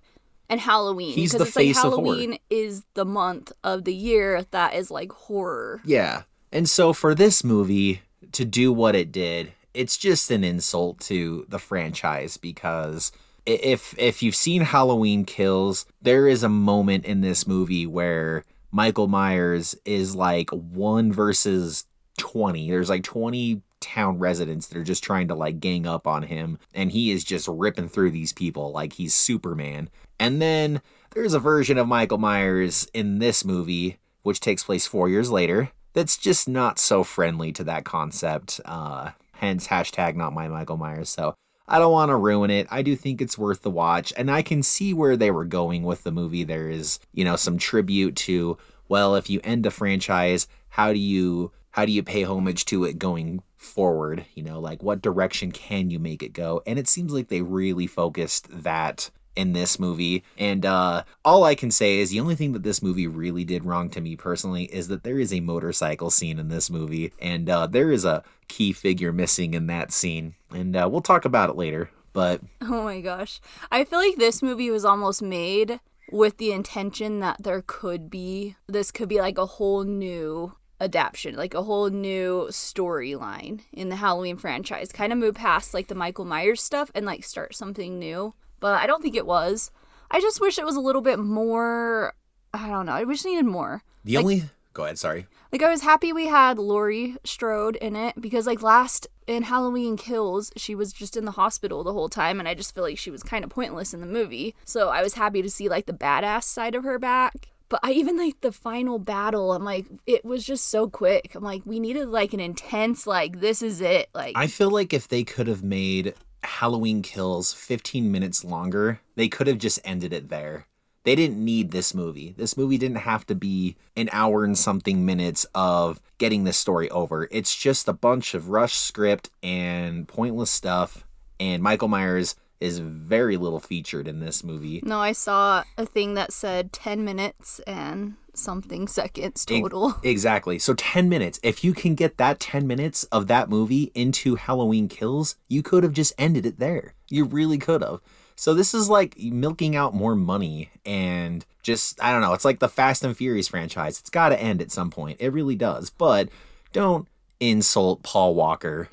And Halloween. He's the face of horror. Halloween is the month of the year that is horror. Yeah. And so for this movie to do what it did, it's just an insult to the franchise, because if you've seen Halloween Kills, there is a moment in this movie where Michael Myers is 1 versus 20. There's 20 town residents that are just trying to gang up on him, and he is just ripping through these people like he's Superman. And then there's a version of Michael Myers in this movie, which takes place 4 years later, that's just not so friendly to that concept, hence hashtag not my Michael Myers. So I don't want to ruin it. I do think it's worth the watch, and I can see where they were going with the movie. There is, some tribute to, well, if you end a franchise, how do you pay homage to it going forward? What direction can you make it go? And it seems like they really focused that in this movie. And all I can say is the only thing that this movie really did wrong to me personally is that there is a motorcycle scene in this movie, and there is a key figure missing in that scene, and we'll talk about it later. But oh my gosh, I feel like this movie was almost made with the intention that this could be a whole new adaptation, a whole new storyline in the Halloween franchise, kind of move past the Michael Myers stuff and start something new. But I don't think it was. I just wish it was a little bit more, I don't know. I wish it needed more. The only... Go ahead, sorry. I was happy we had Laurie Strode in it, because last in Halloween Kills, she was just in the hospital the whole time, and I just feel like she was kind of pointless in the movie. So I was happy to see the badass side of her back. But I even the final battle, I'm it was just so quick. I'm we needed an intense, this is it. I feel like if they could have made Halloween Kills 15 minutes longer, they could have just ended it there. They didn't need this movie. This movie didn't have to be an hour and something minutes of getting this story over. It's just a bunch of rushed script and pointless stuff, and Michael Myers is very little featured in this movie. No, I saw a thing that said 10 minutes and something seconds total. Exactly. So 10 minutes. If you can get that 10 minutes of that movie into Halloween Kills, you could have just ended it there. You really could have. So this is milking out more money, and just, I don't know, it's the Fast and Furious franchise. It's got to end at some point. It really does. But don't insult Paul Walker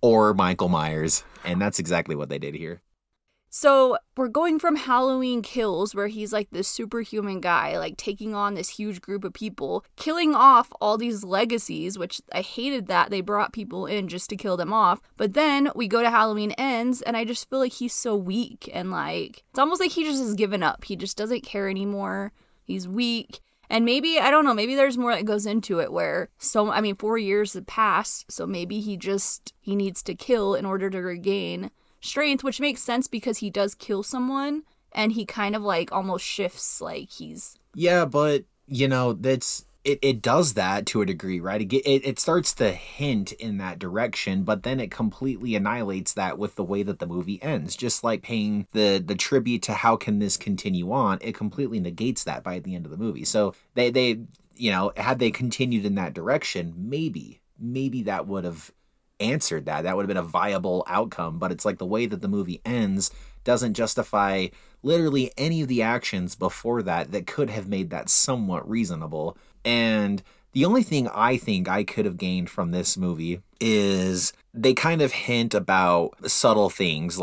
or Michael Myers, and that's exactly what they did here. So we're going from Halloween Kills, where he's this superhuman guy, taking on this huge group of people, killing off all these legacies, which I hated that they brought people in just to kill them off. But then we go to Halloween Ends, and I just feel like he's so weak, and it's almost like he just has given up. He just doesn't care anymore. He's weak. And maybe, I don't know, maybe there's more that goes into it, where 4 years have passed, so maybe he needs to kill in order to regain strength, which makes sense because he does kill someone, and he kind of almost shifts he's... Yeah, but that's it does that to a degree, right? It starts to hint in that direction, but then it completely annihilates that with the way that the movie ends. Just paying the tribute to how can this continue on, it completely negates that by the end of the movie. So they had they continued in that direction, maybe that would have answered that would have been a viable outcome. But it's the way that the movie ends doesn't justify literally any of the actions before that could have made that somewhat reasonable. And the only thing I think I could have gained from this movie is they kind of hint about subtle things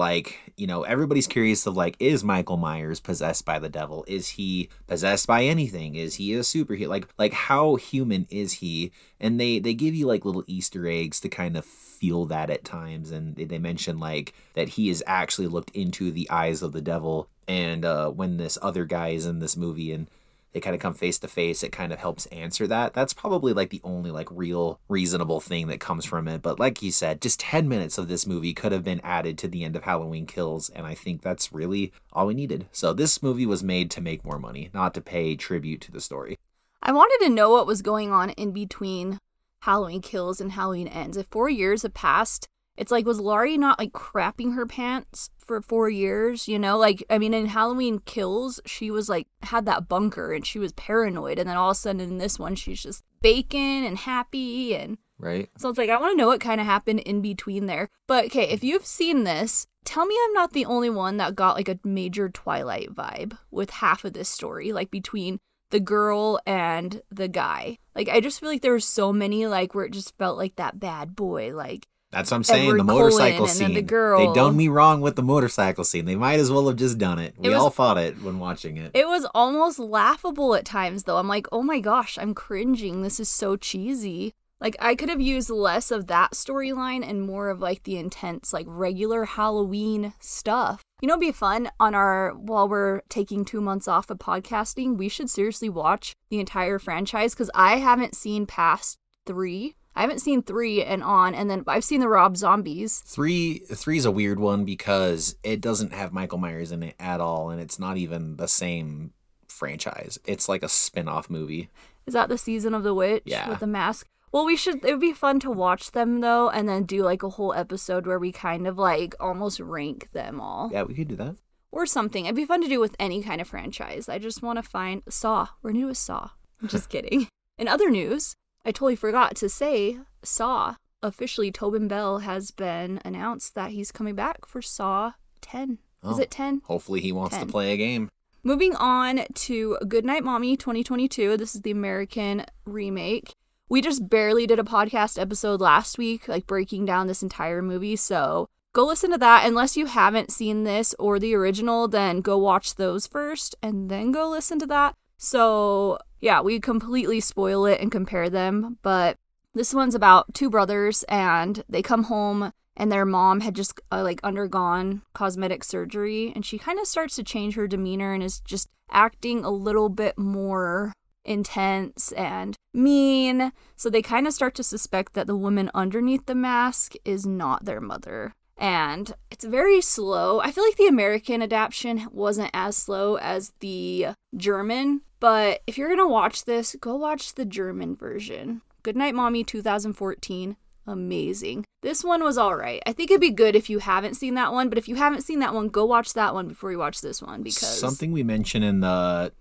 you know, everybody's curious of like, is Michael Myers possessed by the devil? Is he possessed by anything? Is he a superhero? Like how human is he? And they give you like little Easter eggs to kind of feel that at times. And they mention like that he is actually looked into the eyes of the devil. And when this other guy is in this movie and they kind of come face to face, it kind of helps answer that. That's probably like the only like real reasonable thing that comes from it. But like you said, just 10 minutes of this movie could have been added to the end of Halloween Kills. And I think that's really all we needed. So this movie was made to make more money, not to pay tribute to the story. I wanted to know what was going on in between Halloween Kills and Halloween Ends. If 4 years have passed, it's like, was Laurie not like crapping her pants for 4 years? You know, like, I mean, in Halloween Kills, she was like, had that bunker and she was paranoid. And then all of a sudden in this one, she's just baking and happy. And right. So it's like, I want to know what kind of happened in between there. But okay, if you've seen this, tell me I'm not the only one that got like a major Twilight vibe with half of this story, like between the girl and the guy. Like, I just feel like there were so many like where it just felt like that bad boy, like. That's what I'm saying. Edward the motorcycle Cullen scene. The girl. They done me wrong with the motorcycle scene. They might as well have just done it. We all thought it when watching it. It was almost laughable at times, though. I'm like, oh my gosh, I'm cringing. This is so cheesy. Like, I could have used less of that storyline and more of, like, the intense, like, regular Halloween stuff. You know, it'd be fun on our, while we're taking 2 months off of podcasting, we should seriously watch the entire franchise because I haven't seen past 3. I haven't seen 3 and on, and then I've seen the Rob Zombies. 3's a weird one because it doesn't have Michael Myers in it at all, and it's not even the same franchise. It's like a spin-off movie. Is that the Season of the Witch? Yeah. With the mask? Well, we should, it would be fun to watch them, though, and then do like a whole episode where we kind of like almost rank them all. Yeah, we could do that. Or something. It'd be fun to do with any kind of franchise. I just want to find Saw. We're new with Saw. I'm just kidding. In other news, I totally forgot to say, Saw, officially Tobin Bell has been announced that he's coming back for Saw 10. Oh, is it 10? Hopefully he wants 10. To play a game. Moving on to Goodnight Mommy 2022. This is the American remake. We just barely did a podcast episode last week, like breaking down this entire movie. So go listen to that. Unless you haven't seen this or the original, then go watch those first and then go listen to that. So yeah, we completely spoil it and compare them, but this one's about two brothers and they come home and their mom had just like undergone cosmetic surgery and she kind of starts to change her demeanor and is just acting a little bit more intense and mean. So they kind of start to suspect that the woman underneath the mask is not their mother. And it's very slow. I feel like the American adaptation wasn't as slow as the German. But if you're going to watch this, go watch the German version. Goodnight Mommy 2014. Amazing. This one was all right. I think it'd be good if you haven't seen that one. But if you haven't seen that one, go watch that one before you watch this one. Because something we mentioned in the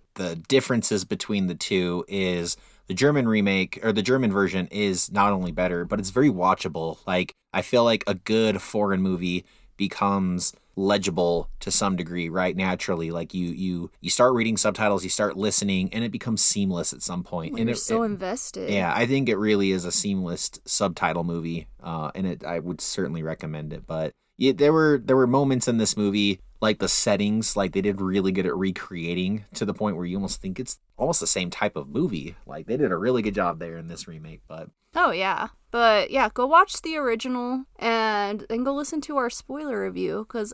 differences between the two is the German remake or the German version is not only better, but it's very watchable. Like, I feel like a good foreign movie becomes legible to some degree, right? Naturally, like you start reading subtitles, you start listening, and it becomes seamless at some point. Well, and you're so invested. Yeah, I think it really is a seamless subtitle movie, I would certainly recommend it. But yeah, there were moments in this movie, like the settings, like they did really good at recreating to the point where you almost think it's almost the same type of movie. Like, they did a really good job there in this remake. But oh yeah, but yeah, go watch the original and then go listen to our spoiler review because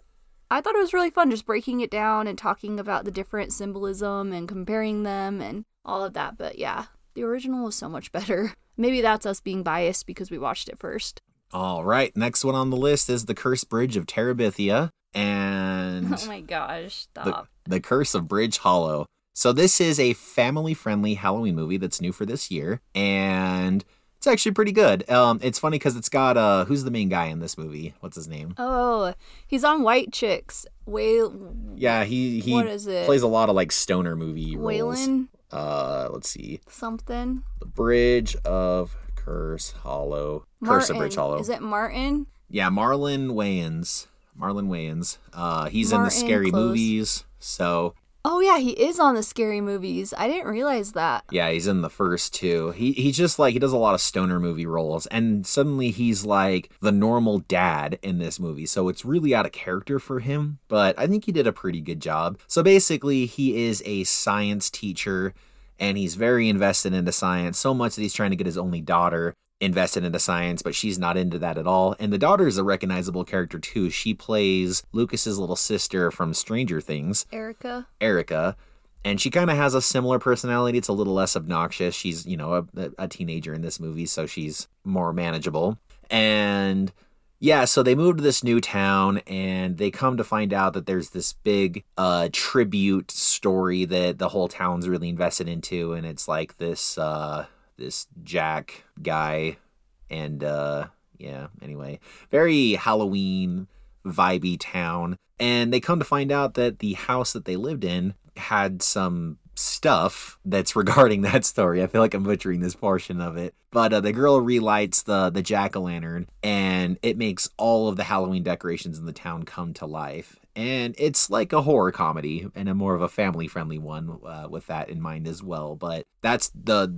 I thought it was really fun just breaking it down and talking about the different symbolism and comparing them and all of that. But yeah, the original was so much better. Maybe that's us being biased because we watched it first. All right, next one on the list is The Cursed Bridge of Terabithia. And oh my gosh, stop. The Curse of Bridge Hollow. So this is a family-friendly Halloween movie that's new for this year, and it's actually pretty good. It's funny because it's got who's the main guy in this movie? What's his name? Oh, he's on White Chicks. Yeah, he what is it? Plays a lot of like stoner movie roles. Waylon? Let's see. Something. The Bridge of Curse Hollow. Curse of Bridge Hollow. Is it Martin? Yeah, Marlon Wayans. He's in the Scary Movies. So Oh, yeah, he is on the Scary Movies. I didn't realize that. Yeah, he's in the first two. He just, like, he does a lot of stoner movie roles, and suddenly he's, like, the normal dad in this movie, so it's really out of character for him, but I think he did a pretty good job. So basically, he is a science teacher, and he's very invested into science, so much that he's trying to get his only daughter invested into science, but she's not into that at all. And the daughter is a recognizable character too. She plays Lucas's little sister from Stranger Things, Erica, and she kind of has a similar personality. It's a little less obnoxious. She's, you know, a teenager in this movie, so she's more manageable. And yeah, so they move to this new town, and they come to find out that there's this big tribute story that the whole town's really invested into, and it's like this this Jack guy, and yeah, anyway, very Halloween vibey town. And they come to find out that the house that they lived in had some stuff that's regarding that story. I feel like I'm butchering this portion of it, but the girl relights the jack-o'-lantern, and it makes all of the Halloween decorations in the town come to life. And it's like a horror comedy and a more of a family-friendly one with that in mind as well. But that's the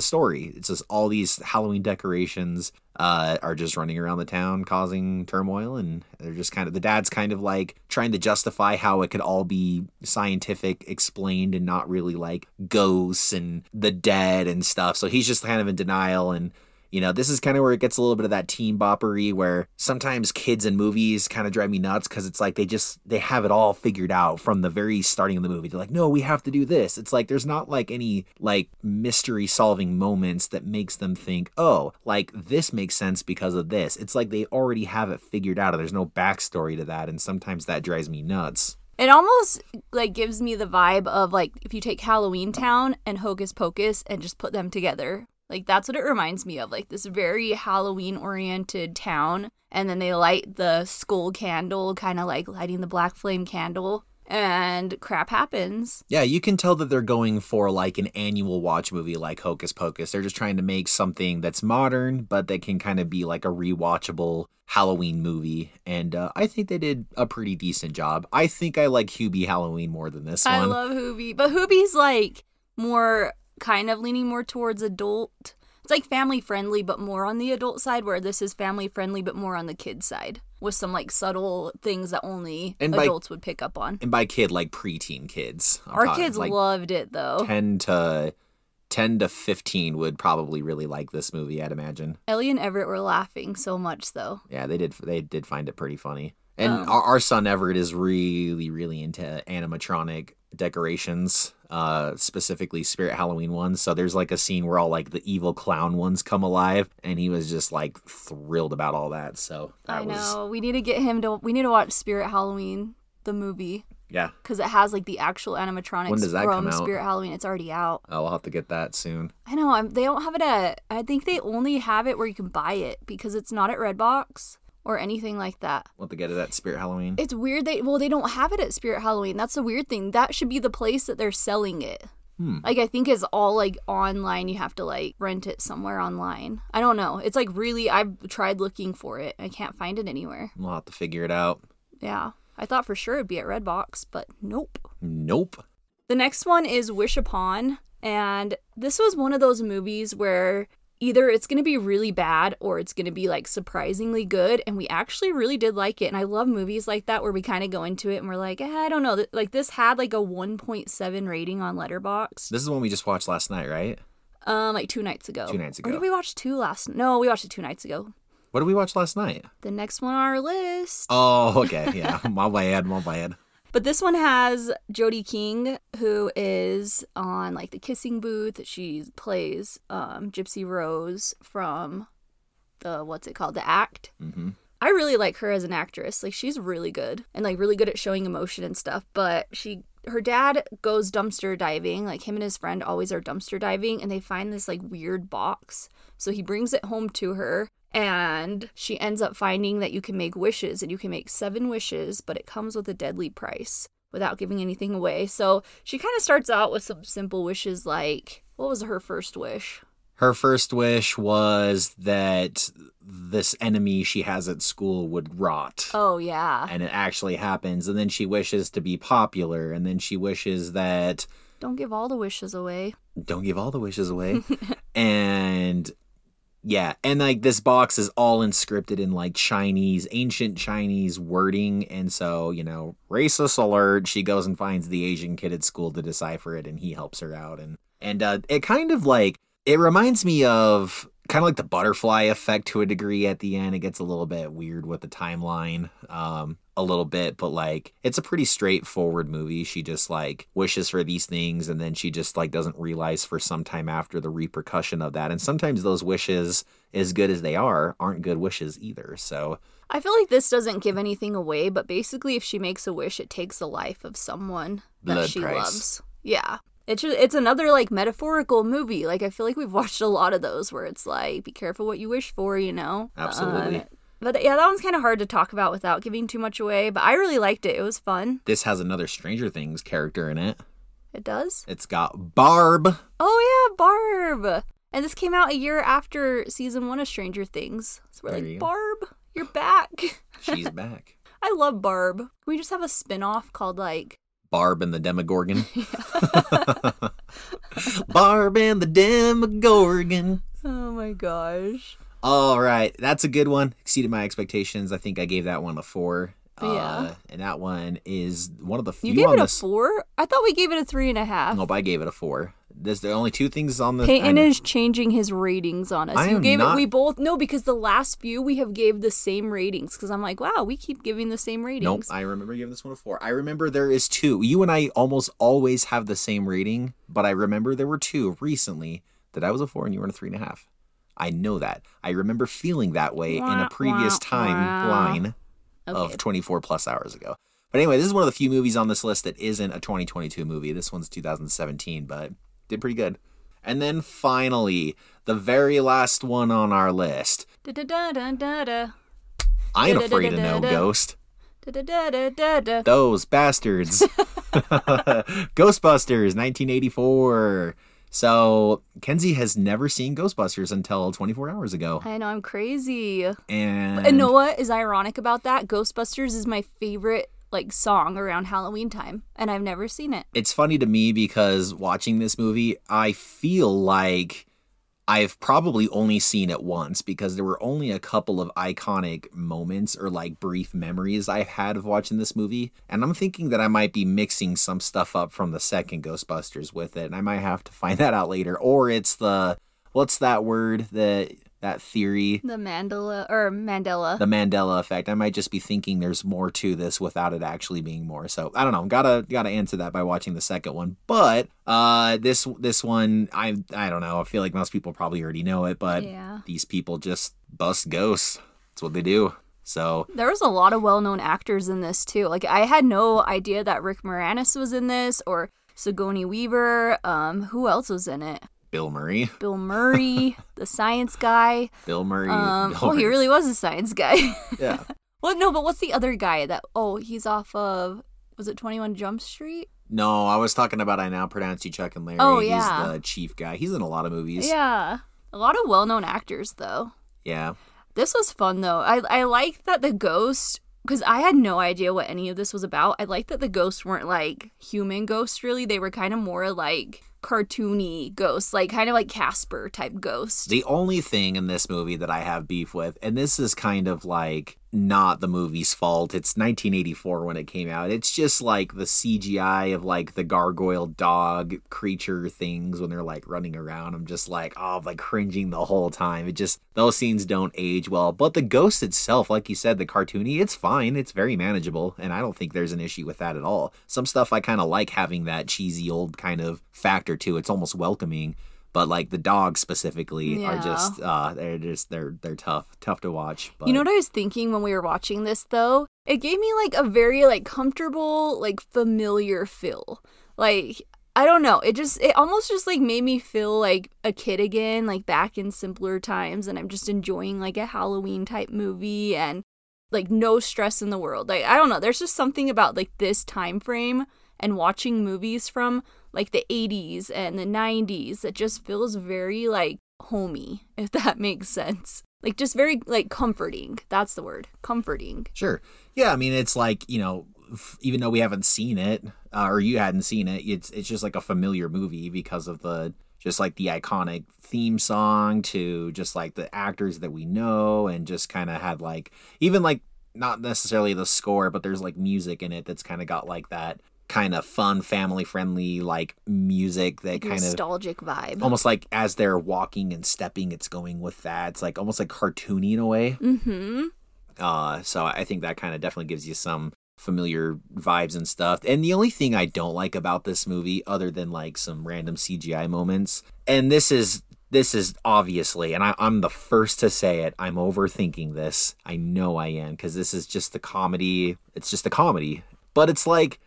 story. It's just all these Halloween decorations are just running around the town causing turmoil. And they're just kind of, the dad's kind of like trying to justify how it could all be scientific explained and not really like ghosts and the dead and stuff. So he's just kind of in denial. And you know, this is kind of where it gets a little bit of that teen boppery where sometimes kids in movies kind of drive me nuts, because it's like they have it all figured out from the very starting of the movie. They're like, no, we have to do this. It's like there's not like any like mystery solving moments that makes them think, oh, like this makes sense because of this. It's like they already have it figured out, and there's no backstory to that. And sometimes that drives me nuts. It almost like gives me the vibe of like if you take Halloween Town and Hocus Pocus and just put them together. Like, that's what it reminds me of, like, this very Halloween-oriented town, and then they light the skull candle, kind of like lighting the black flame candle, and crap happens. Yeah, you can tell that they're going for, like, an annual watch movie like Hocus Pocus. They're just trying to make something that's modern, but that can kind of be, like, a rewatchable Halloween movie, and I think they did a pretty decent job. I think I like Hubie Halloween more than this one. I love Hubie, but Hubie's, like, more kind of leaning more towards adult. It's like family friendly but more on the adult side, where this is family friendly but more on the kid side, with some like subtle things that only adults would pick up on. And by kid, like preteen kids. Our kids like loved it though. 10 to 15 would probably really like this movie, I'd imagine. Ellie and Everett were laughing so much though. Yeah, they did find it pretty funny. And our son Everett is really, really into animatronic decorations, specifically Spirit Halloween ones. So there's like a scene where all like the evil clown ones come alive, and he was just like thrilled about all that. So we need to get him to. We need to watch Spirit Halloween, the movie. Yeah, because it has like the actual animatronics. When does that come out? Spirit Halloween. It's already out. Oh, I'll have to get that soon. I know. They don't have it at. I think they only have it where you can buy it, because it's not at Redbox or anything like that. Want to get it at Spirit Halloween? It's weird. They don't have it at Spirit Halloween. That's the weird thing. That should be the place that they're selling it. Like, I think it's all, like, online. You have to, like, rent it somewhere online. I don't know. It's, like, really, I've tried looking for it. I can't find it anywhere. We'll have to figure it out. Yeah. I thought for sure it'd be at Redbox, but nope. The next one is Wish Upon. And this was one of those movies where either it's going to be really bad or it's going to be, like, surprisingly good. And we actually really did like it. And I love movies like that where we kind of go into it and we're like, I don't know. Like, this had, like, a 1.7 rating on Letterboxd. This is one we just watched last night, right? Like, 2 nights ago. 2 nights ago. Or did we watch 2 last night? No, we watched it 2 nights ago. What did we watch last night? The next one on our list. Oh, okay. Yeah. My bad. But this one has Jodie King, who is on, like, the Kissing Booth. She plays Gypsy Rose from The Act. Mm-hmm. I really like her as an actress. Like, she's really good and, like, really good at showing emotion and stuff. But her dad goes dumpster diving. Like, him and his friend always are dumpster diving. And they find this, like, weird box. So he brings it home to her. And she ends up finding that you can make wishes, and you can make 7 wishes, but it comes with a deadly price without giving anything away. So she kind of starts out with some simple wishes, like, what was her first wish? her first wish was that this enemy she has at school would rot. Oh, yeah. And it actually happens. And then she wishes to be popular. And then she wishes that... Don't give all the wishes away. Don't give all the wishes away. And... yeah, and, like, this box is all inscripted in, like, Chinese, ancient Chinese wording, and so, you know, racist alert, she goes and finds the Asian kid at school to decipher it, and he helps her out, and it kind of, like, it reminds me of kind of, like, the butterfly effect to a degree at the end. It gets a little bit weird with the timeline, a little bit, but, like, it's a pretty straightforward movie. She just, like, wishes for these things, and then she just, like, doesn't realize for some time after the repercussion of that. And sometimes those wishes, as good as they are, aren't good wishes either. So I feel like this doesn't give anything away, but basically if she makes a wish, it takes the life of someone that she loves. Yeah. It's another, like, metaphorical movie. Like, I feel like we've watched a lot of those where it's like, be careful what you wish for, you know? Absolutely. But yeah, that one's kind of hard to talk about without giving too much away, but I really liked it. It was fun. This has another Stranger Things character in it. It does? It's got Barb. Oh, yeah, Barb. And this came out a year after season 1 of Stranger Things. So we're like, Barb, you're back. She's back. I love Barb. Can we just have a spinoff called, like... Barb and the Demogorgon? Barb and the Demogorgon. Oh, my gosh. All right, that's a good one. Exceeded my expectations. I think I gave that one a 4. Yeah. And that one is one of the few. You gave it a 4? I thought we gave it a 3.5. Nope, I gave it a 4. There's the only two things on the... Peyton is changing his ratings on us. No, because the last few we have gave the same ratings. Because I'm like, wow, we keep giving the same ratings. Nope, I remember giving this one a 4. I remember there is 2. You and I almost always have the same rating, but I remember there were 2 recently that I was a 4 and you were a 3.5. I know that. I remember feeling that way in a previous timeline of 24 plus hours ago. But anyway, this is one of the few movies on this list that isn't a 2022 movie. This one's 2017, but did pretty good. And then finally, the very last one on our list. I Ain't Afraid of No Ghost. Those bastards. Ghostbusters, 1984. So, Kenzie has never seen Ghostbusters until 24 hours ago. I know, I'm crazy. And you know what is ironic about that? Ghostbusters is my favorite, like, song around Halloween time, and I've never seen it. It's funny to me because watching this movie, I feel like I've probably only seen it once because there were only a couple of iconic moments or, like, brief memories I've had of watching this movie. And I'm thinking that I might be mixing some stuff up from the second Ghostbusters with it. And I might have to find that out later. Or it's the, what's that word, that theory? The Mandela effect. I might just be thinking there's more to this without it actually being more. So I don't know. Gotta answer that by watching the second one. But this one, I don't know. I feel like most people probably already know it, but yeah. These people just bust ghosts. That's what they do. So there was a lot of well-known actors in this too. Like, I had no idea that Rick Moranis was in this, or Sigourney Weaver. Who else was in it? Bill Murray, the science guy. Bill Murray. He really was a science guy. Yeah. Well, no, but what's the other guy that, he's off of, was it 21 Jump Street? No, I was talking about I Now Pronounce You Chuck and Larry. Oh, yeah. He's the chief guy. He's in a lot of movies. Yeah. A lot of well-known actors, though. Yeah. This was fun, though. I like that the ghost, because I had no idea what any of this was about. I like that the ghosts weren't, like, human ghosts, really. They were kind of more, like... cartoony ghosts, like kind of like Casper type ghosts. The only thing in this movie that I have beef with, and this is kind of like not the movie's fault, it's 1984 when it came out, it's just like the CGI of like the gargoyle dog creature things when they're like running around. I'm just like, like cringing the whole time. It just, those scenes don't age well. But the ghost itself, like you said, the cartoony, it's fine. It's very manageable, and I don't think there's an issue with that at all. Some stuff I kind of like having that cheesy old kind of factor too. It's almost welcoming, but like the dogs specifically are just they're tough to watch. But you know what I was thinking when we were watching this though? It gave me like a very like comfortable, like familiar feel. Like, I don't know, it almost just like made me feel like a kid again, like back in simpler times, and I'm just enjoying like a Halloween type movie and like no stress in the world. Like, I don't know, there's just something about like this time frame and watching movies from like the 80s and the 90s that just feels very like homey, if that makes sense. Like, just very, like, comforting. That's the word. Comforting. Sure. Yeah, I mean, it's like, you know, even though we haven't seen it, or you hadn't seen it, it's just like a familiar movie because of the, just like the iconic theme song to just like the actors that we know, and just kind of had like, even like, not necessarily the score, but there's like music in it that's kind of got like that kind of fun, family friendly like music, that like kind nostalgic of nostalgic vibe, almost like as they're walking and stepping, it's going with that. It's like almost like cartoony in a way. Mm-hmm. So I think that kind of definitely gives you some familiar vibes and stuff. And the only thing I don't like about this movie, other than like some random CGI moments, and this is obviously, and I'm the first to say it, I'm overthinking this. I know I am, because this is just the comedy. It's just the comedy. But it's like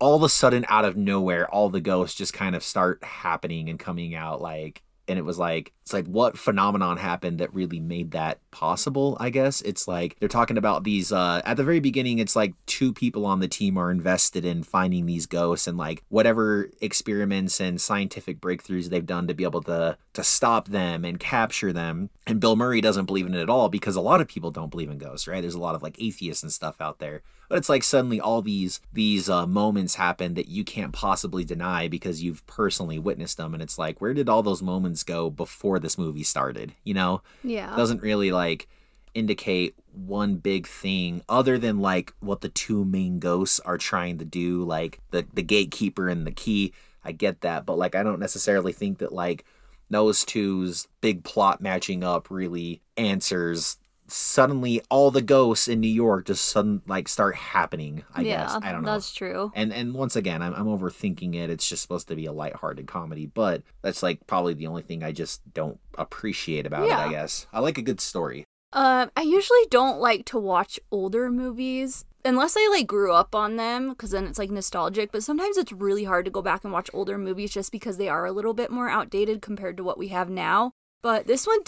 all of a sudden, out of nowhere, all the ghosts just kind of start happening and coming out, like, and it was like, it's like, what phenomenon happened that really made that possible, I guess? It's like, they're talking about these, at the very beginning, it's like two people on the team are invested in finding these ghosts, and like whatever experiments and scientific breakthroughs they've done to be able to stop them and capture them. And Bill Murray doesn't believe in it at all, because a lot of people don't believe in ghosts, right? There's a lot of like atheists and stuff out there. But it's like suddenly all these moments happen that you can't possibly deny because you've personally witnessed them. And it's like, where did all those moments go before this movie started? You know? Yeah. It doesn't really like indicate one big thing, other than like what the two main ghosts are trying to do, like the gatekeeper and the key. I get that. But like, I don't necessarily think that like those two's big plot matching up really answers. Suddenly all the ghosts in New York just sudden like start happening, I guess. I don't know. That's true. And once again, I'm overthinking it. It's just supposed to be a lighthearted comedy, but that's like probably the only thing I just don't appreciate about it, I guess. I like a good story. I usually don't like to watch older movies unless I like grew up on them, because then it's like nostalgic, but sometimes it's really hard to go back and watch older movies just because they are a little bit more outdated compared to what we have now. But this one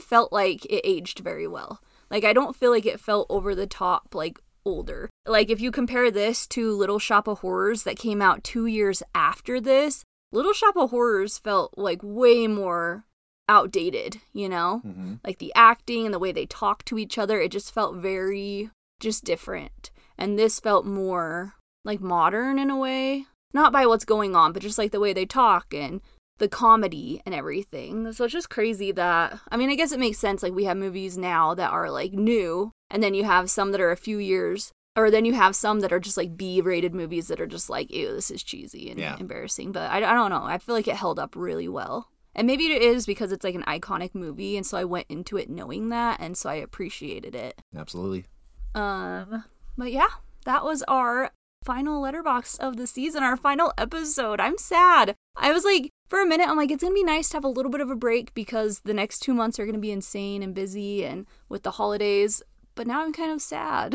felt like it aged very well. Like, I don't feel like it felt over the top, like, older. Like, if you compare this to Little Shop of Horrors that came out 2 years after this, Little Shop of Horrors felt, like, way more outdated, you know? Mm-hmm. Like, the acting and the way they talked to each other, it just felt very, just different. And this felt more, like, modern in a way. Not by what's going on, but just, like, the way they talk and the comedy and everything. So it's just crazy that, I mean, I guess it makes sense, like, we have movies now that are like new, and then you have some that are a few years, or then you have some that are just like B-rated movies that are just like, ew, this is cheesy and embarrassing. But I don't know, I feel like it held up really well, and maybe it is because it's like an iconic movie, and so I went into it knowing that, and so I appreciated it. Absolutely. But yeah, that was our final Letterboxd of the season, our final episode. I'm sad. I was like, for a minute, I'm like, it's going to be nice to have a little bit of a break, because the next 2 months are going to be insane and busy, and with the holidays. But now I'm kind of sad.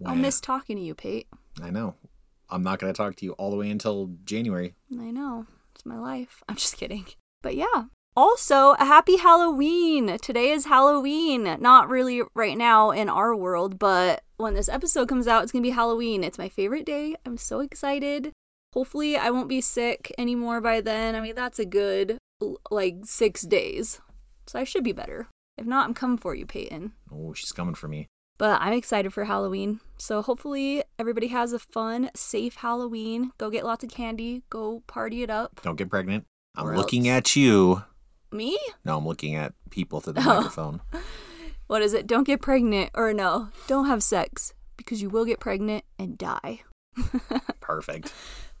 Yeah. I'll miss talking to you, Pate. I know. I'm not going to talk to you all the way until January. I know. It's my life. I'm just kidding. But yeah. Also, a happy Halloween. Today is Halloween. Not really right now in our world, but when this episode comes out, it's going to be Halloween. It's my favorite day. I'm so excited. Hopefully I won't be sick anymore by then. I mean, that's a good, like, 6 days. So I should be better. If not, I'm coming for you, Peyton. Oh, she's coming for me. But I'm excited for Halloween. So hopefully everybody has a fun, safe Halloween. Go get lots of candy. Go party it up. Don't get pregnant. I'm looking at you. Me? No, I'm looking at people through the microphone. What is it? Don't get pregnant. Or no, don't have sex, because you will get pregnant and die. Perfect.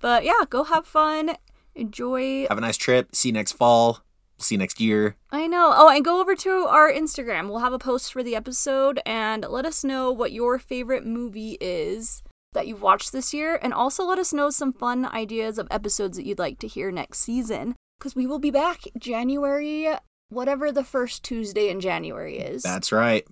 But yeah, go have fun. Enjoy. Have a nice trip. See you next fall. See you next year. I know. Oh, and go over to our Instagram. We'll have a post for the episode, and let us know what your favorite movie is that you've watched this year. And also let us know some fun ideas of episodes that you'd like to hear next season, because we will be back January, whatever the first Tuesday in January is. That's right.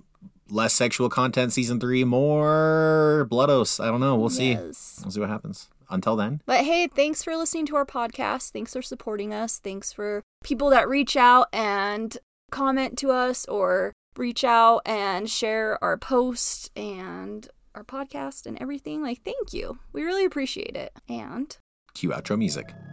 Less sexual content, season 3, more Bloodos. I don't know. We'll see. Yes. We'll see what happens. Until then. But hey, thanks for listening to our podcast. Thanks for supporting us. Thanks for people that reach out and comment to us, or reach out and share our post and our podcast and everything. Like, thank you. We really appreciate it. And cue outro music.